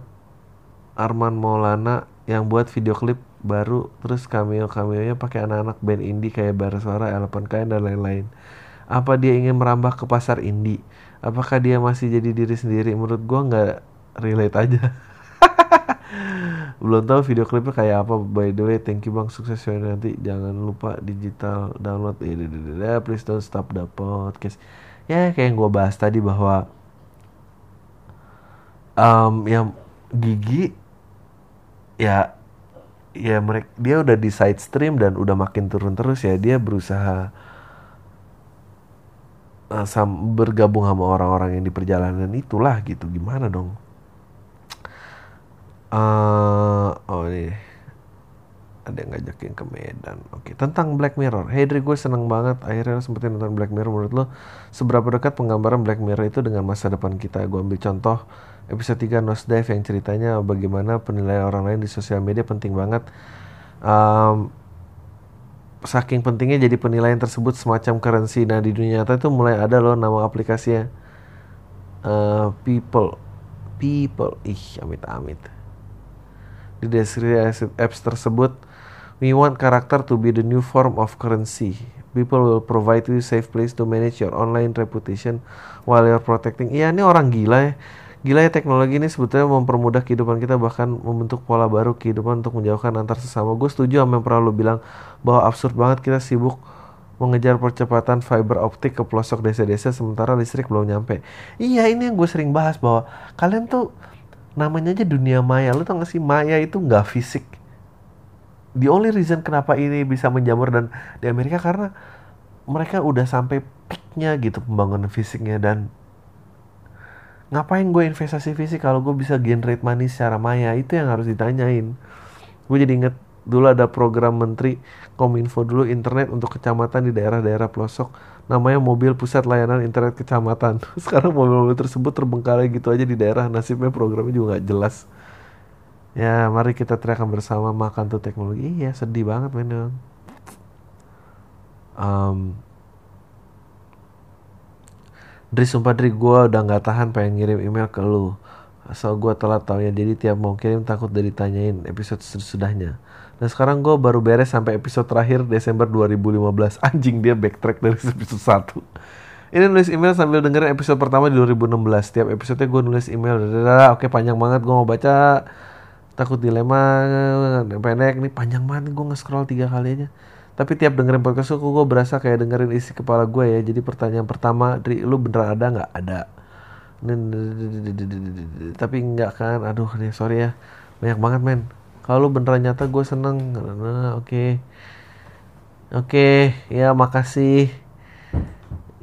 Arman Maulana yang buat video klip baru, terus cameo-cameonya pakai anak-anak band indie kayak Baraswara, Elephant Kind dan lain-lain? Apa dia ingin merambah ke pasar indie? Apakah dia masih jadi diri sendiri? Menurut gue nggak relate aja. Belum tahu video klipnya kayak apa. By the way, thank you bang, sukses ya nanti. Jangan lupa digital download. Please don't stop the podcast. Ya kayak yang gue bahas tadi bahwa yang Gigi ya mereka, dia udah di side stream dan udah makin turun terus ya. Dia berusaha bergabung sama orang-orang yang di perjalanan itulah gitu. Gimana dong? Oh ini ada yang ngajakin ke Medan. Oke, tentang Black Mirror. Hey Dri, gue seneng banget akhirnya sempetin nonton Black Mirror. Menurut lo seberapa dekat penggambaran Black Mirror itu dengan masa depan kita? Gue ambil contoh episode 3 Nosedive yang ceritanya bagaimana penilaian orang lain di sosial media penting banget. Saking pentingnya jadi penilaian tersebut semacam currency. Nah di dunia nyata itu mulai ada loh nama aplikasinya. People. Ih amit-amit. Di deskripsi apps tersebut, we want character to be the new form of currency. People will provide you safe place to manage your online reputation while you're protecting. Iya ini orang gila ya. Gila ya, teknologi ini sebetulnya mempermudah kehidupan kita, bahkan membentuk pola baru kehidupan untuk menjauhkan antar sesama. Gue setuju sama yang pernah lo bilang bahwa absurd banget kita sibuk mengejar percepatan fiber optik ke pelosok desa-desa sementara listrik belum nyampe. Iya, ini yang gue sering bahas, bahwa kalian tuh namanya aja dunia maya. Lu tau gak sih, maya itu gak fisik. The only reason kenapa ini bisa menjamur dan di Amerika karena mereka udah sampai peaknya gitu pembangunan fisiknya. Dan ngapain gue investasi fisik kalau gue bisa generate money secara maya? Itu yang harus ditanyain. Gue jadi inget dulu ada program Menteri Kominfo dulu, internet untuk kecamatan di daerah-daerah pelosok. Namanya Mobil Pusat Layanan Internet Kecamatan. Sekarang mobil-mobil tersebut terbengkalai gitu aja di daerah. Nasibnya programnya juga gak jelas. Ya, mari kita teriakan bersama, makan tuh teknologi. Iya, sedih banget men. Dri, sumpah Dri, gue udah gak tahan pengen ngirim email ke lu. Asal gue telat taunya, jadi tiap mau kirim takut udah ditanyain episode sesudahnya. Nah sekarang gue baru beres sampai episode terakhir Desember 2015. Anjing, dia backtrack dari episode 1. Ini nulis email sambil dengerin episode pertama di 2016. Tiap episodenya gue nulis email. Oke, panjang banget, gue mau baca. Takut dilema, pendek. Ini panjang banget, gue nge-scroll 3 kali aja. Tapi tiap dengerin podcast gue berasa kayak dengerin isi kepala gue ya. Jadi pertanyaan pertama, Dri, lu beneran ada gak? Ada. Tapi enggak kan. Aduh, sorry ya. Banyak banget men. Kalau beneran nyata gue seneng. Oke, ya makasih.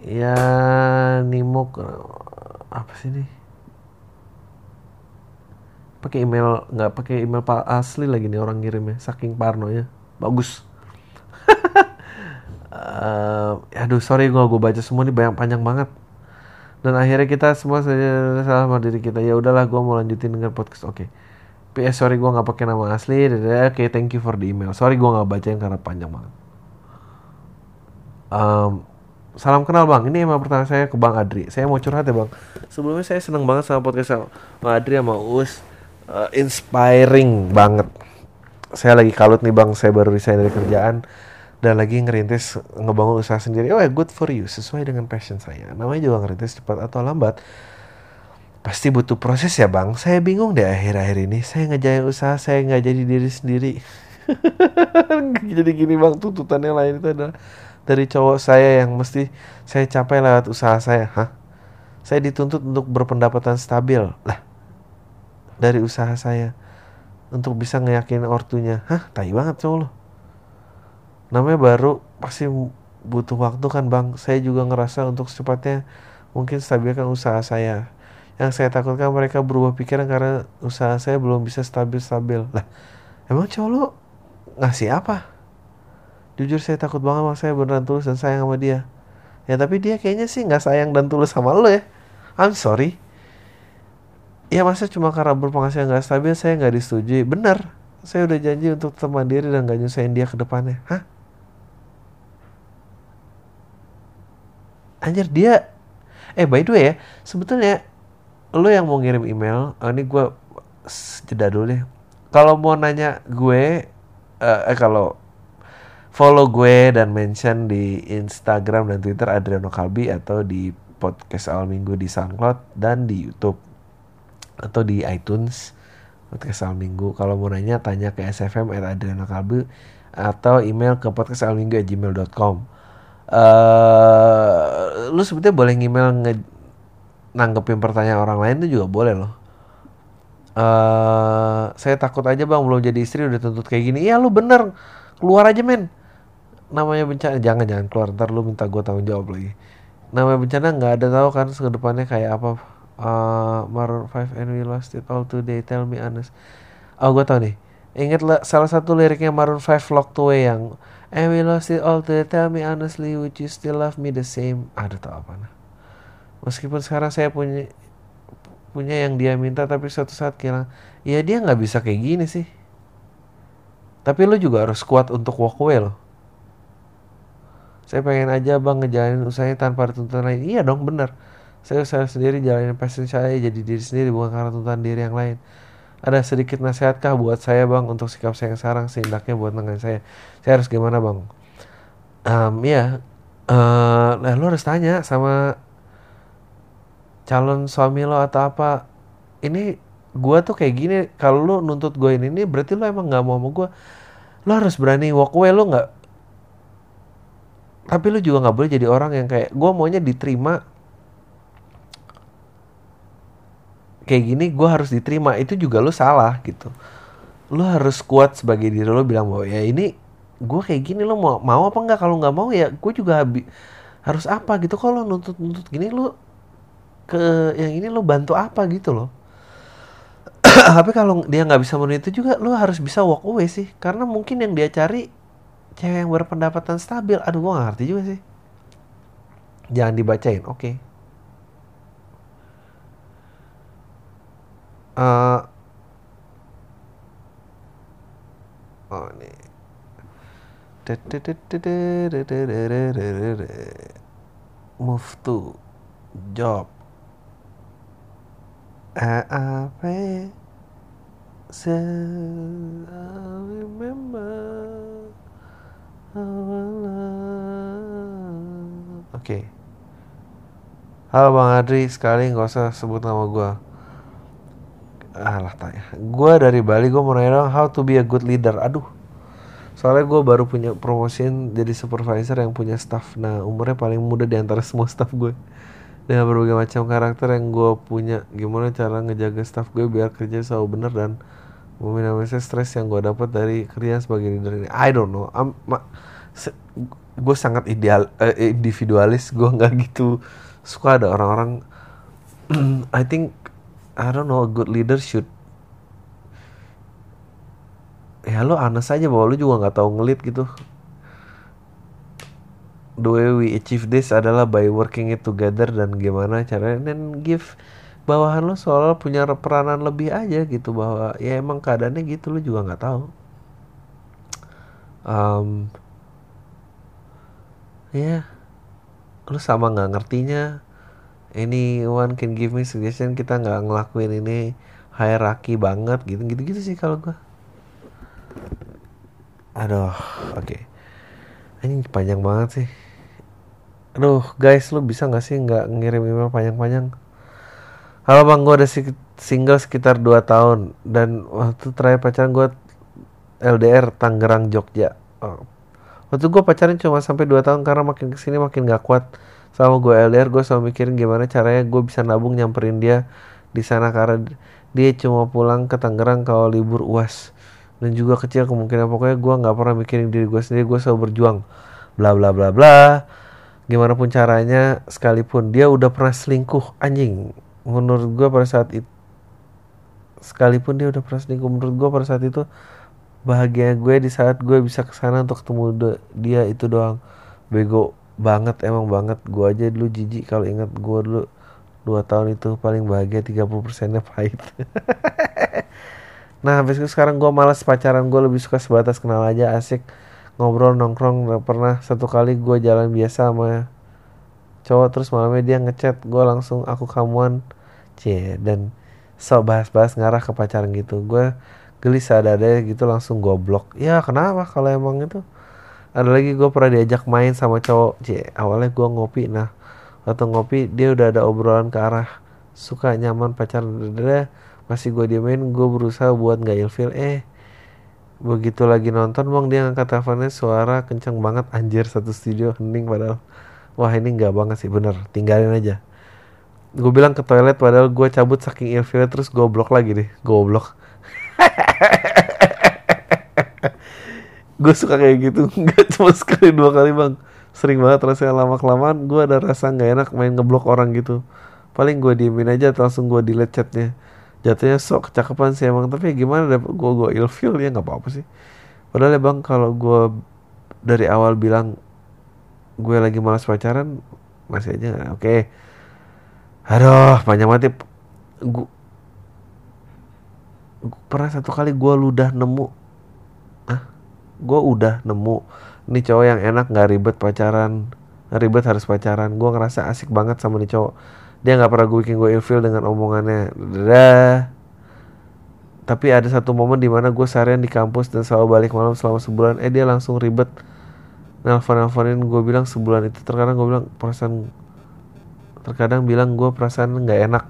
Ya Nimuk. Apa sih nih? Pakai email, nggak pakai email asli lagi nih orang ngirimnya. Saking parnonya. Bagus. Aduh sorry gue baca semua nih, banyak panjang banget. Dan akhirnya kita semua salah sama diri kita. Ya udahlah, gue mau lanjutin dengan podcast. Oke. PS, sorry gue gak pakai nama asli. Okay, thank you for the email. Sorry gue gak bacain karena panjang banget. Salam kenal bang, ini emang pertanyaan saya ke Bang Adri. Saya mau curhat ya bang. Sebelumnya saya seneng banget sama podcast Bang Adri sama Us. Inspiring banget. Saya lagi kalut nih bang, saya baru resign dari kerjaan. Dan lagi ngerintis ngebangun usaha sendiri. Oh ya, good for you, sesuai dengan passion saya. Namanya juga ngerintis, cepat atau lambat pasti butuh proses ya bang. Saya bingung deh akhir-akhir ini. Saya ngejain usaha, saya gak jadi diri sendiri. Jadi gini bang, tuntutan yang lain itu adalah dari cowok saya yang mesti saya capai lewat usaha saya. Hah? Saya dituntut untuk berpendapatan stabil lah dari usaha saya, untuk bisa ngeyakinin ortunya. Hah? Tai banget cowok lo. Namanya baru pasti butuh waktu kan bang. Saya juga ngerasa untuk secepatnya mungkin stabilkan usaha saya. Yang saya takutkan mereka berubah pikiran karena usaha saya belum bisa stabil. Lah, emang cowok lu ngasih apa? Jujur saya takut banget bang, saya beneran tulus dan sayang sama dia. Ya tapi dia kayaknya sih gak sayang dan tulus sama lu ya. I'm sorry. Ya masa cuma karena berpenghasilan gak stabil saya gak disetujui. Bener, saya udah janji untuk tetap mandiri dan gak nyusahin dia ke depannya. Hah? Anjir dia. By the way ya, sebetulnya lo yang mau ngirim email, ini gue jeda dulu deh. Kalau mau nanya gue, kalau follow gue dan mention di Instagram dan Twitter Adriano Kalbi, atau di podcast Awal Minggu di SoundCloud dan di YouTube atau di iTunes podcast Awal Minggu. Kalau mau nanya, tanya ke sfm@adrianokalbi atau email ke podcastawalminggu@gmail.com. Lo sebetulnya boleh email nanggepin pertanyaan orang lain itu juga boleh loh. Saya takut aja bang, belum jadi istri udah tuntut kayak gini. Iya lu bener, keluar aja men. Namanya bencana, jangan keluar, ntar lu minta gue tanggung jawab lagi. Namanya bencana nggak ada tahu kan kedepannya kayak apa. Maroon 5 and we lost it all today, tell me honest. Oh gue tau nih, ingatlah salah satu liriknya Maroon 5 Locked Away yang and we lost it all today, tell me honestly, would you still love me the same. Ada tau apa nah. Meskipun sekarang saya punya yang dia minta, tapi suatu saat kehilangan. Ya dia gak bisa kayak gini sih. Tapi lo juga harus kuat untuk walk away lo. Saya pengen aja bang ngejalanin usahanya tanpa tuntutan lain. Iya dong bener. Saya usaha sendiri, jalanin passion saya, jadi diri sendiri bukan karena tuntutan diri yang lain. Ada sedikit nasihatkah buat saya bang untuk sikap saya yang sekarang, seindahnya buat nengahin saya. Saya harus gimana bang? Lo harus tanya sama calon suami lo atau apa. Ini gue tuh kayak gini, kalau lo nuntut gue ini berarti lo emang gak mau sama gue. Lo harus berani walk away. Lo gak Tapi lu juga nggak boleh jadi orang yang kayak gue maunya diterima kayak gini, gue harus diterima. Itu juga lu salah gitu. Lu harus kuat sebagai diri lu, bilang bahwa ya ini gue kayak gini, lu mau apa nggak? Kalau nggak mau ya gue juga harus apa gitu. Kalau nuntut gini lu ke yang ini lu bantu apa gitu loh. Tapi kalau dia nggak bisa menuju itu juga, lu harus bisa walk away sih. Karena mungkin yang dia cari cewek yang berpendapatan stabil. Aduh, gue gak ngerti juga sih. Jangan dibacain, oke. Okay. Oh, ini. Move to job. AAP. I remember. Oke. Halo Bang Adri, sekali gak usah sebut nama gue. Alah tanya. Gue dari Bali, gue mau nanya dong, how to be a good leader. Aduh, soalnya gue baru punya promotion jadi supervisor yang punya staff. Nah, umurnya paling muda di antara semua staff gue. Dengan berbagai macam karakter yang gue punya, gimana cara ngejaga staff gue biar kerja selalu bener dan meminimalisir stres yang gue dapat dari kerjaan sebagai leader ini. I don't know. Gue sangat individualis. Gue nggak gitu suka ada orang-orang. I think I don't know. A good leader should. Ya lo honest aja bahwa lo juga nggak tahu ngelit gitu. The way we achieve this adalah by working it together, dan gimana caranya, then give bawahan lo soalnya punya peranan lebih aja gitu, bahwa ya emang keadaannya gitu, lo juga nggak tahu. Ya, yeah. Lo sama nggak ngertinya. Anyone can give me suggestion, kita nggak ngelakuin ini hierarki banget gitu sih kalau gua. Aduh, oke. Ini panjang banget sih. Aduh, guys, lo bisa nggak sih nggak ngirim email panjang-panjang? Halo Bang, gue ada single sekitar 2 tahun. Dan waktu terakhir pacaran gue LDR Tangerang, Jogja. Waktu gue pacaran cuma sampai 2 tahun karena makin kesini makin gak kuat. Selama gue LDR, gue selalu mikirin gimana caranya gue bisa nabung nyamperin dia di sana. Karena dia cuma pulang ke Tangerang kalau libur UAS. Dan juga kecil kemungkinan, pokoknya gue gak pernah mikirin diri gue sendiri, gue selalu berjuang. Bla bla bla bla. Gimana pun caranya, sekalipun dia udah pernah selingkuh, anjing. Menurut gue pada saat itu, sekalipun dia udah pernah selingkuh, menurut gue pada saat itu bahagia gue di saat gue bisa kesana untuk ketemu dia itu doang. Bego banget, emang banget. Gue aja dulu jijik kalau ingat gue dulu 2 tahun itu paling bahagia, 30%-nya pahit. Nah, habis itu sekarang gue malas pacaran, gue lebih suka sebatas kenal aja, asik ngobrol, nongkrong. Pernah satu kali gue jalan biasa sama cowok, terus malamnya dia ngechat, gue langsung aku kamuan. Dan bahas-bahas ngarah ke pacaran gitu. Gue geli sadadanya gitu, langsung gue blok. Ya kenapa kalau emang itu. Ada lagi gue pernah diajak main sama cowok. Awalnya gue ngopi. Nah waktu ngopi dia udah ada obrolan ke arah suka, nyaman, pacaran. Masih gue diamin, gue berusaha buat gak ilfil. Begitu lagi nonton Bang, dia ngangkat teleponnya, suara kenceng banget. Anjir, satu studio hening padahal. Wah ini gak banget sih, bener, tinggalin aja. Gue bilang ke toilet padahal gue cabut saking ilfilnya, terus gue blok lagi deh. Goblok. Gue suka kayak gitu, gak cuma sekali 2 kali Bang. Sering banget rasanya, lama-kelamaan gue ada rasa gak enak main ngeblok orang gitu. Paling gue diemin aja atau langsung gue delete chatnya. Jatuhnya sok kecakepan sih emang, tapi gimana dapet gue ilfil, ya gak apa-apa sih. Padahal ya Bang, kalau gue dari awal bilang gue lagi malas pacaran, masih aja oke. Aduh, panjang banget. Gue pernah satu kali gue udah nemu nih cowok yang enak, gak ribet pacaran, ribet harus pacaran. Gue ngerasa asik banget sama nih cowok. Dia gak pernah gue bikin gue ilfil dengan omongannya. Dadah. Tapi ada satu momen dimana gue seharian di kampus dan selalu balik malam selama sebulan. Dia langsung ribet nelfon-nelfonin gue, bilang sebulan itu. Terkadang bilang gue perasaan gak enak.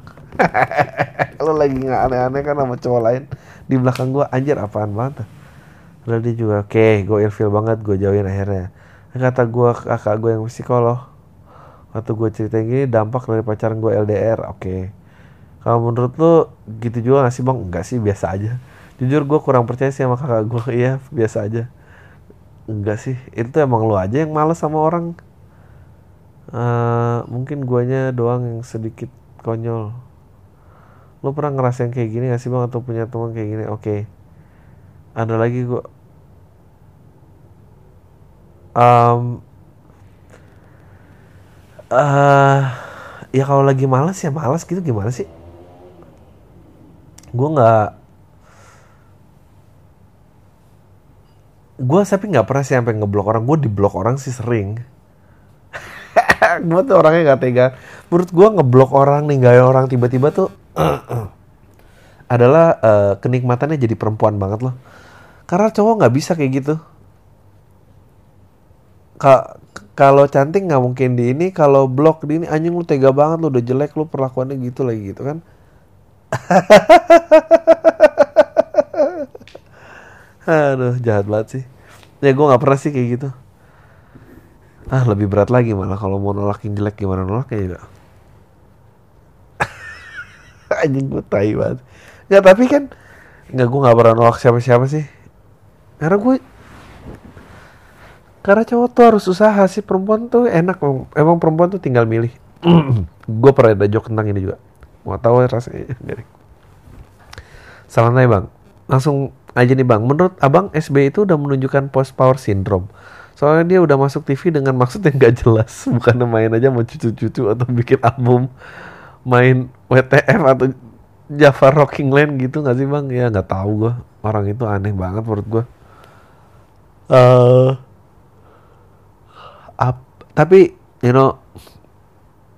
Lo lagi gak aneh-aneh kan sama cowok lain di belakang gue. Anjir apaan banget. Lalu dia juga oke, gue ilfil banget, gue jauhin akhirnya. Kata gue kakak gue yang psikolog, waktu gue cerita gini dampak dari pacaran gue LDR. Oke. Kalau menurut lu gitu juga gak sih bang? Enggak sih, biasa aja. Jujur gue kurang percaya sih sama kakak gue. Iya biasa aja. Enggak sih, itu emang lu aja yang males sama orang. Mungkin guanya doang yang sedikit konyol. Lu pernah ngerasain kayak gini gak sih bang? Atau punya teman kayak gini? Oke. Ada lagi gue. Ya kalau lagi malas ya malas gitu, gimana sih? Gue tapi nggak pernah sih sampai ngeblok orang. Gue diblok orang sih sering. Gue tuh orangnya nggak tega. Menurut gue ngeblok orang, ninggalin orang tiba-tiba tuh adalah kenikmatannya jadi perempuan banget loh. Karena cowok nggak bisa kayak gitu. Kalau cantik nggak mungkin di ini, kalau blok di ini, anjing lu tega banget, lu udah jelek, lu perlakuannya gitu lagi gitu kan. Aduh jahat banget sih. Ya gue nggak pernah sih kayak gitu. Ah lebih berat lagi malah kalau mau nolakin jelek, gimana nolaknya juga. Anjing gue tai banget. Nggak tapi kan, nggak gue nggak pernah nolak siapa-siapa sih. Karena cowok tuh harus usaha sih, perempuan tuh enak. Emang perempuan tuh tinggal milih. Gue pernah ada joke tentang ini juga. Gak tau rasanya. Salam nih bang. Langsung aja nih bang. Menurut abang SBY itu udah menunjukkan post power syndrome. Soalnya dia udah masuk TV dengan maksud yang gak jelas. Bukan main aja mau cucu-cucu atau bikin album. Main WTF atau Java Rocking Land gitu gak sih bang? Ya gak tahu gue. Orang itu aneh banget menurut gue. Tapi you know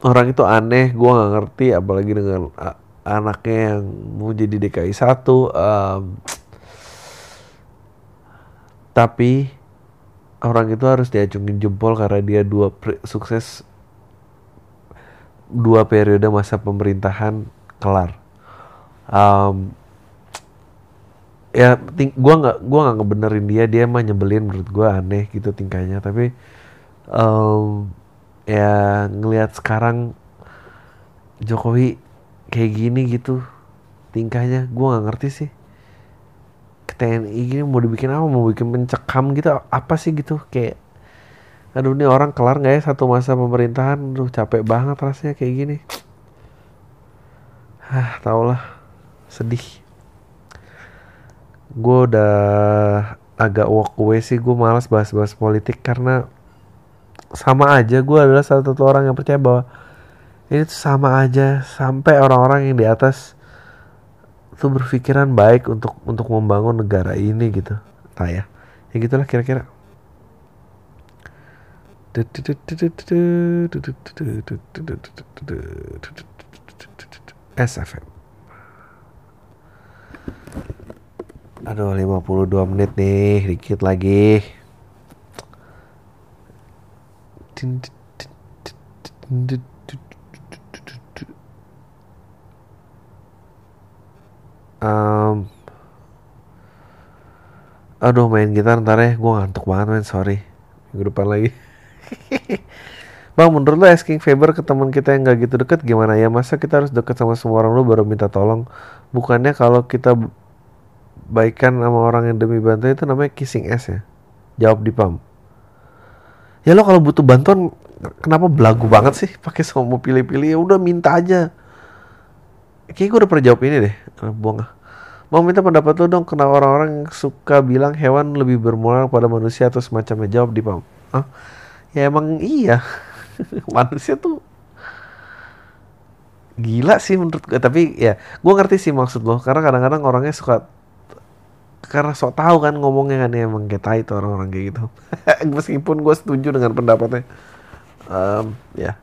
orang itu aneh, gue nggak ngerti, apalagi dengan anaknya yang mau jadi DKI 1. Tapi orang itu harus diacungin jempol karena dia sukses 2 periode masa pemerintahan kelar. Ya gue nggak ngebenerin dia mah nyebelin menurut gue, aneh gitu tingkahnya, tapi ya ngelihat sekarang Jokowi kayak gini gitu tingkahnya, gue nggak ngerti sih. Ke TNI gini mau dibikin apa? Mau bikin mencekam gitu apa sih gitu? Kayak aduh ini orang kelar nggak ya 1 masa pemerintahan? Aduh capek banget rasanya kayak gini. Hah tau lah, sedih. Gue udah agak walk away sih, gue malas bahas-bahas politik karena sama aja, gue adalah salah satu orang yang percaya bahwa ini tuh sama aja, sampai orang-orang yang di atas tuh berpikiran baik untuk membangun negara ini gitu. Nah ya gitulah kira-kira. SFM. Aduh 52 menit nih, dikit lagi. Aduh main gitar ntar ya, gue ngantuk banget men, sorry. Minggu depan lagi. Bang menurut lo asking favor ke teman kita yang gak gitu deket gimana ya? Masa kita harus deket sama semua orang lo baru minta tolong? Bukannya kalau kita baikan sama orang yang demi bantuan itu namanya kissing ass ya? Jawab di pam. Ya lo kalau butuh bantuan kenapa belagu banget sih pakai semua mau pilih-pilih? Ya udah minta aja. Kayaknya gue udah pernah jawab ini deh. Buang ah. Mau minta pendapat lo dong, kenapa orang-orang yang suka bilang hewan lebih bermoral pada manusia atau semacamnya? Jawab di pam. Ah, ya emang iya. Manusia tuh gila sih menurut gue. Tapi ya gue ngerti sih maksud lo, karena kadang-kadang orangnya suka karena sok tahu kan ngomongnya kan, emang getai itu orang-orang kayak gitu. Meskipun gue setuju dengan pendapatnya. Ya.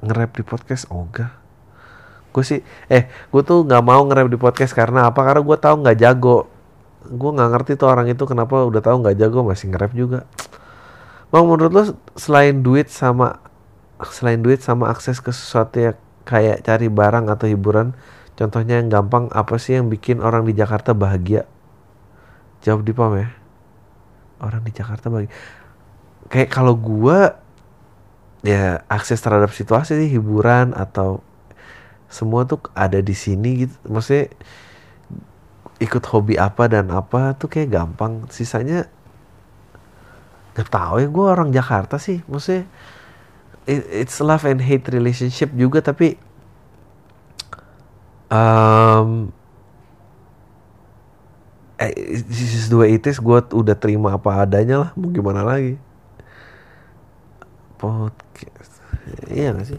Nge-rap di podcast? Oh enggak. Gue sih, gue tuh gak mau nge-rap di podcast karena apa? Karena gue tahu gak jago. Gue gak ngerti tuh orang itu kenapa udah tahu gak jago masih nge-rap juga. Bang menurut lo selain duit sama akses ke sesuatu ya, kayak cari barang atau hiburan, contohnya yang gampang, apa sih yang bikin orang di Jakarta bahagia? Jawab di pam ya. orang di Jakarta bagi. Kayak kalau gue ya akses terhadap situasi sih, hiburan atau semua tuh ada di sini gitu. Maksudnya ikut hobi apa dan apa tuh kayak gampang. Sisanya gak tahu ya, gue orang Jakarta sih. Maksudnya it's love and hate relationship juga, tapi this is the way it is. Gue udah terima apa adanya lah, mau gimana lagi. Podcast, iya gak sih?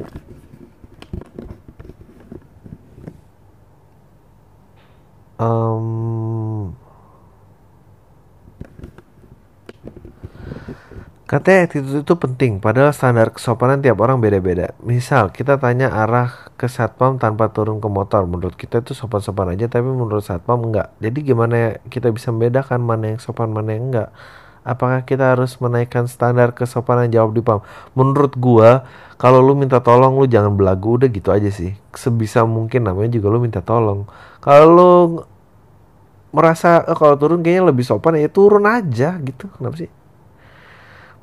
Katanya attitude itu penting, padahal standar kesopanan tiap orang beda-beda. Misal kita tanya arah ke satpam tanpa turun ke motor, menurut kita itu sopan-sopan aja, tapi menurut satpam enggak. Jadi gimana kita bisa membedakan mana yang sopan mana yang enggak? Apakah kita harus menaikkan standar kesopanan? Jawab di PAM. Menurut gua, kalau lu minta tolong lu jangan belagu, udah gitu aja sih. Sebisa mungkin, namanya juga lu minta tolong. Kalau lu merasa kalau turun kayaknya lebih sopan, ya turun aja gitu. Kenapa sih?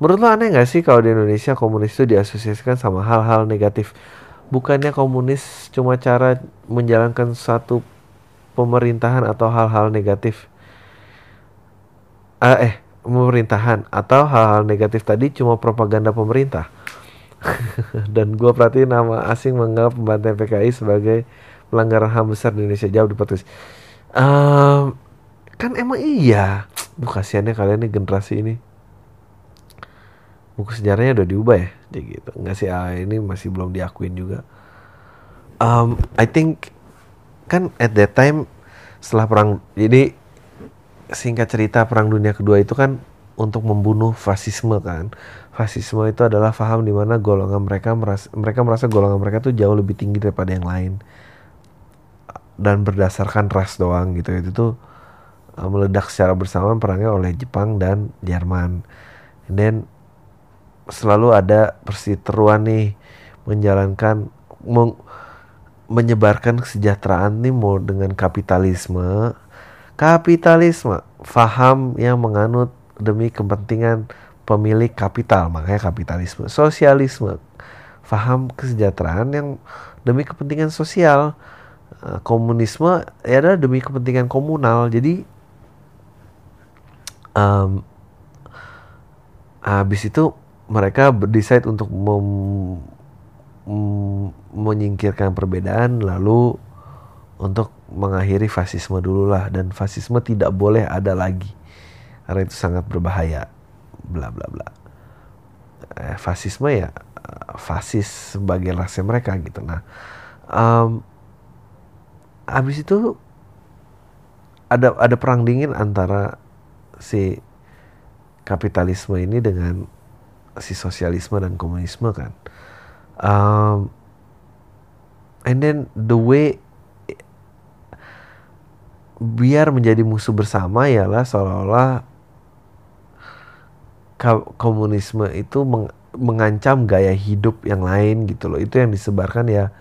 Menurut lu aneh gak sih kalau di Indonesia komunis itu diasosiasikan sama hal-hal negatif? Bukannya komunis cuma cara menjalankan satu pemerintahan atau hal-hal negatif? Pemerintahan atau hal-hal negatif tadi cuma propaganda pemerintah. Dan gue perhatiin nama asing menganggap pembantaian PKI sebagai pelanggaran HAM besar di Indonesia. Jawab di podcast. Kan emang iya. Duh, kasiannya kalian nih generasi ini. Buku sejarahnya udah diubah ya. Jadi gitu. Enggak sih, ini masih belum diakuin juga. I think kan at that time setelah perang, jadi singkat cerita Perang Dunia Kedua itu kan untuk membunuh fasisme kan. Fasisme itu adalah faham di mana golongan mereka merasa golongan mereka tuh jauh lebih tinggi daripada yang lain. Dan berdasarkan ras doang gitu. Itu tuh meledak secara bersamaan perangnya oleh Jepang dan Jerman. And then selalu ada perseteruan nih menjalankan menyebarkan kesejahteraan nih mau dengan kapitalisme. Kapitalisme, faham yang menganut demi kepentingan pemilik kapital, makanya kapitalisme. Sosialisme, faham kesejahteraan yang demi kepentingan sosial. Komunisme ya adalah demi kepentingan komunal. Jadi habis itu mereka decide untuk menyingkirkan perbedaan, lalu untuk mengakhiri fasisme dululah, dan fasisme tidak boleh ada lagi karena itu sangat berbahaya, bla bla bla. Fasisme ya fasis sebagai rasnya mereka gitu. Nah, abis itu ada perang dingin antara si kapitalisme ini dengan si sosialisme dan komunisme kan. And then the way biar menjadi musuh bersama ialah seolah-olah komunisme itu mengancam gaya hidup yang lain gitu loh. Itu yang disebarkan ya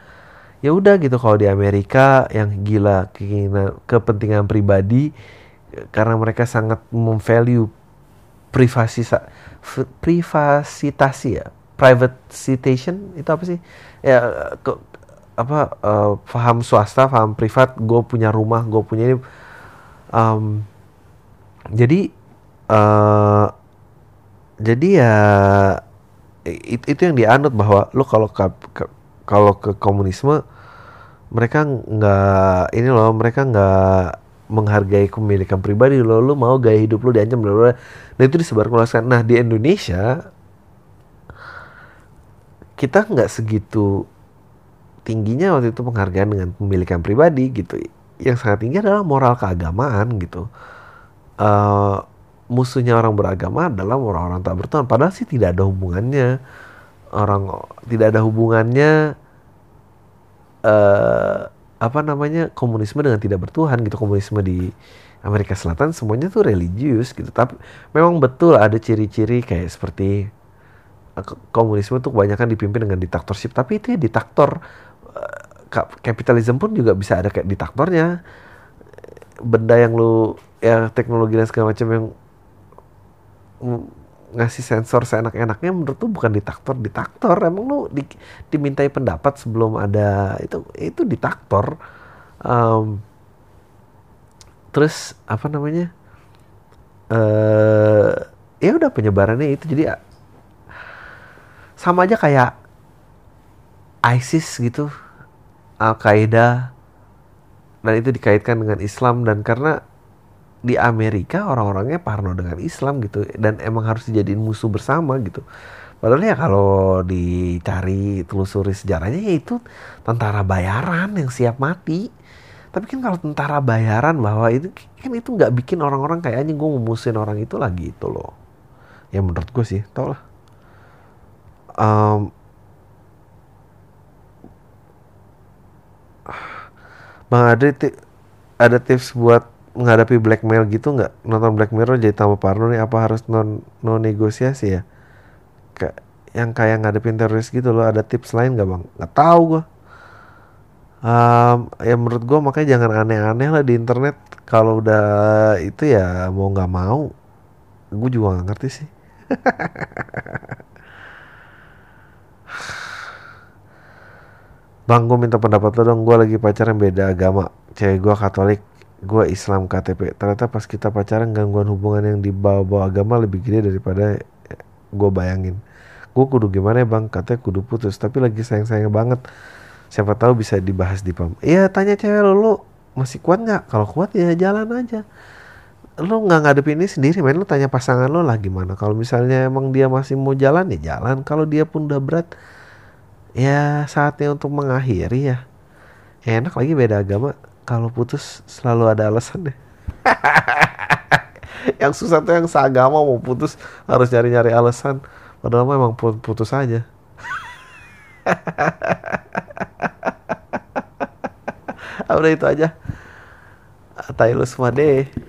udah gitu. Kalau di Amerika yang gila kepentingan pribadi karena mereka sangat memvalue privatisasi itu apa sih ya, faham swasta, faham privat, gue punya rumah, gue punya ini. Jadi ya itu yang dianut, bahwa lo kalau ke komunisme mereka nggak ini loh, mereka nggak menghargai kepemilikan pribadi lo, lo mau gaya hidup lo diancam, blablabla. Nah itu disebarluaskan. Nah di Indonesia kita nggak segitu tingginya waktu itu penghargaan dengan pemilikan pribadi gitu. Yang sangat tinggi adalah moral keagamaan gitu. Musuhnya orang beragama adalah orang-orang tak bertuhan. Padahal sih tidak ada hubungannya. Komunisme dengan tidak bertuhan gitu. Komunisme di Amerika Selatan semuanya tuh religius gitu. Tapi memang betul ada ciri-ciri kayak seperti komunisme tuh kebanyakan dipimpin dengan diktatorship. Tapi itu ya diktator. Kapitalisme pun juga bisa ada kayak diktatornya. Benda yang lu ya teknologi dan segala macam yang ngasih sensor seenak-enaknya menurut tuh bukan diktator. Emang lu dimintai pendapat sebelum ada itu diktator. Terus apa namanya? Ya udah penyebarannya itu jadi sama aja kayak ISIS gitu, Al-Qaeda, dan itu dikaitkan dengan Islam, dan karena di Amerika orang-orangnya parno dengan Islam gitu, dan emang harus dijadiin musuh bersama gitu. Padahal ya kalau dicari telusuri sejarahnya ya itu tentara bayaran yang siap mati. Tapi kan kalau tentara bayaran bahwa itu kan itu nggak bikin orang-orang kayaknya gue memusuhin orang itu lagi gitu loh. Ya menurut gue sih, tau lah. Bang Adri, ada tips buat menghadapi blackmail gitu nggak? Nonton Black Mirror jadi tambah parno nih, apa harus non-negosiasi ya? Yang kayak ngadepin teroris gitu loh, ada tips lain nggak bang? Nggak tahu gue. Ya menurut gue makanya jangan aneh-aneh lah di internet. Kalau udah itu ya mau nggak mau, gue juga nggak ngerti sih. Bang, gue minta pendapat lo dong, gue lagi pacaran beda agama. Cewek gue Katolik, gue Islam KTP. Ternyata pas kita pacaran gangguan hubungan yang dibawa-bawa agama lebih gede daripada gue bayangin. Gue kudu gimana ya bang? Katanya kudu putus, tapi lagi sayang-sayang banget. Siapa tahu bisa dibahas di PAM. Iya, tanya cewek lo, lo masih kuat gak? Kalau kuat ya jalan aja. Lo gak ngadepin ini sendiri, main lo tanya pasangan lo lah gimana. Kalau misalnya emang dia masih mau jalan ya jalan. Kalau dia pun udah berat, ya saatnya untuk mengakhiri ya. Enak lagi beda agama. Kalau putus selalu ada alasan deh. Yang susah tuh yang seagama mau putus harus nyari-nyari alasan. Padahal memang putus aja. Udah itu aja. Tai lu semua deh.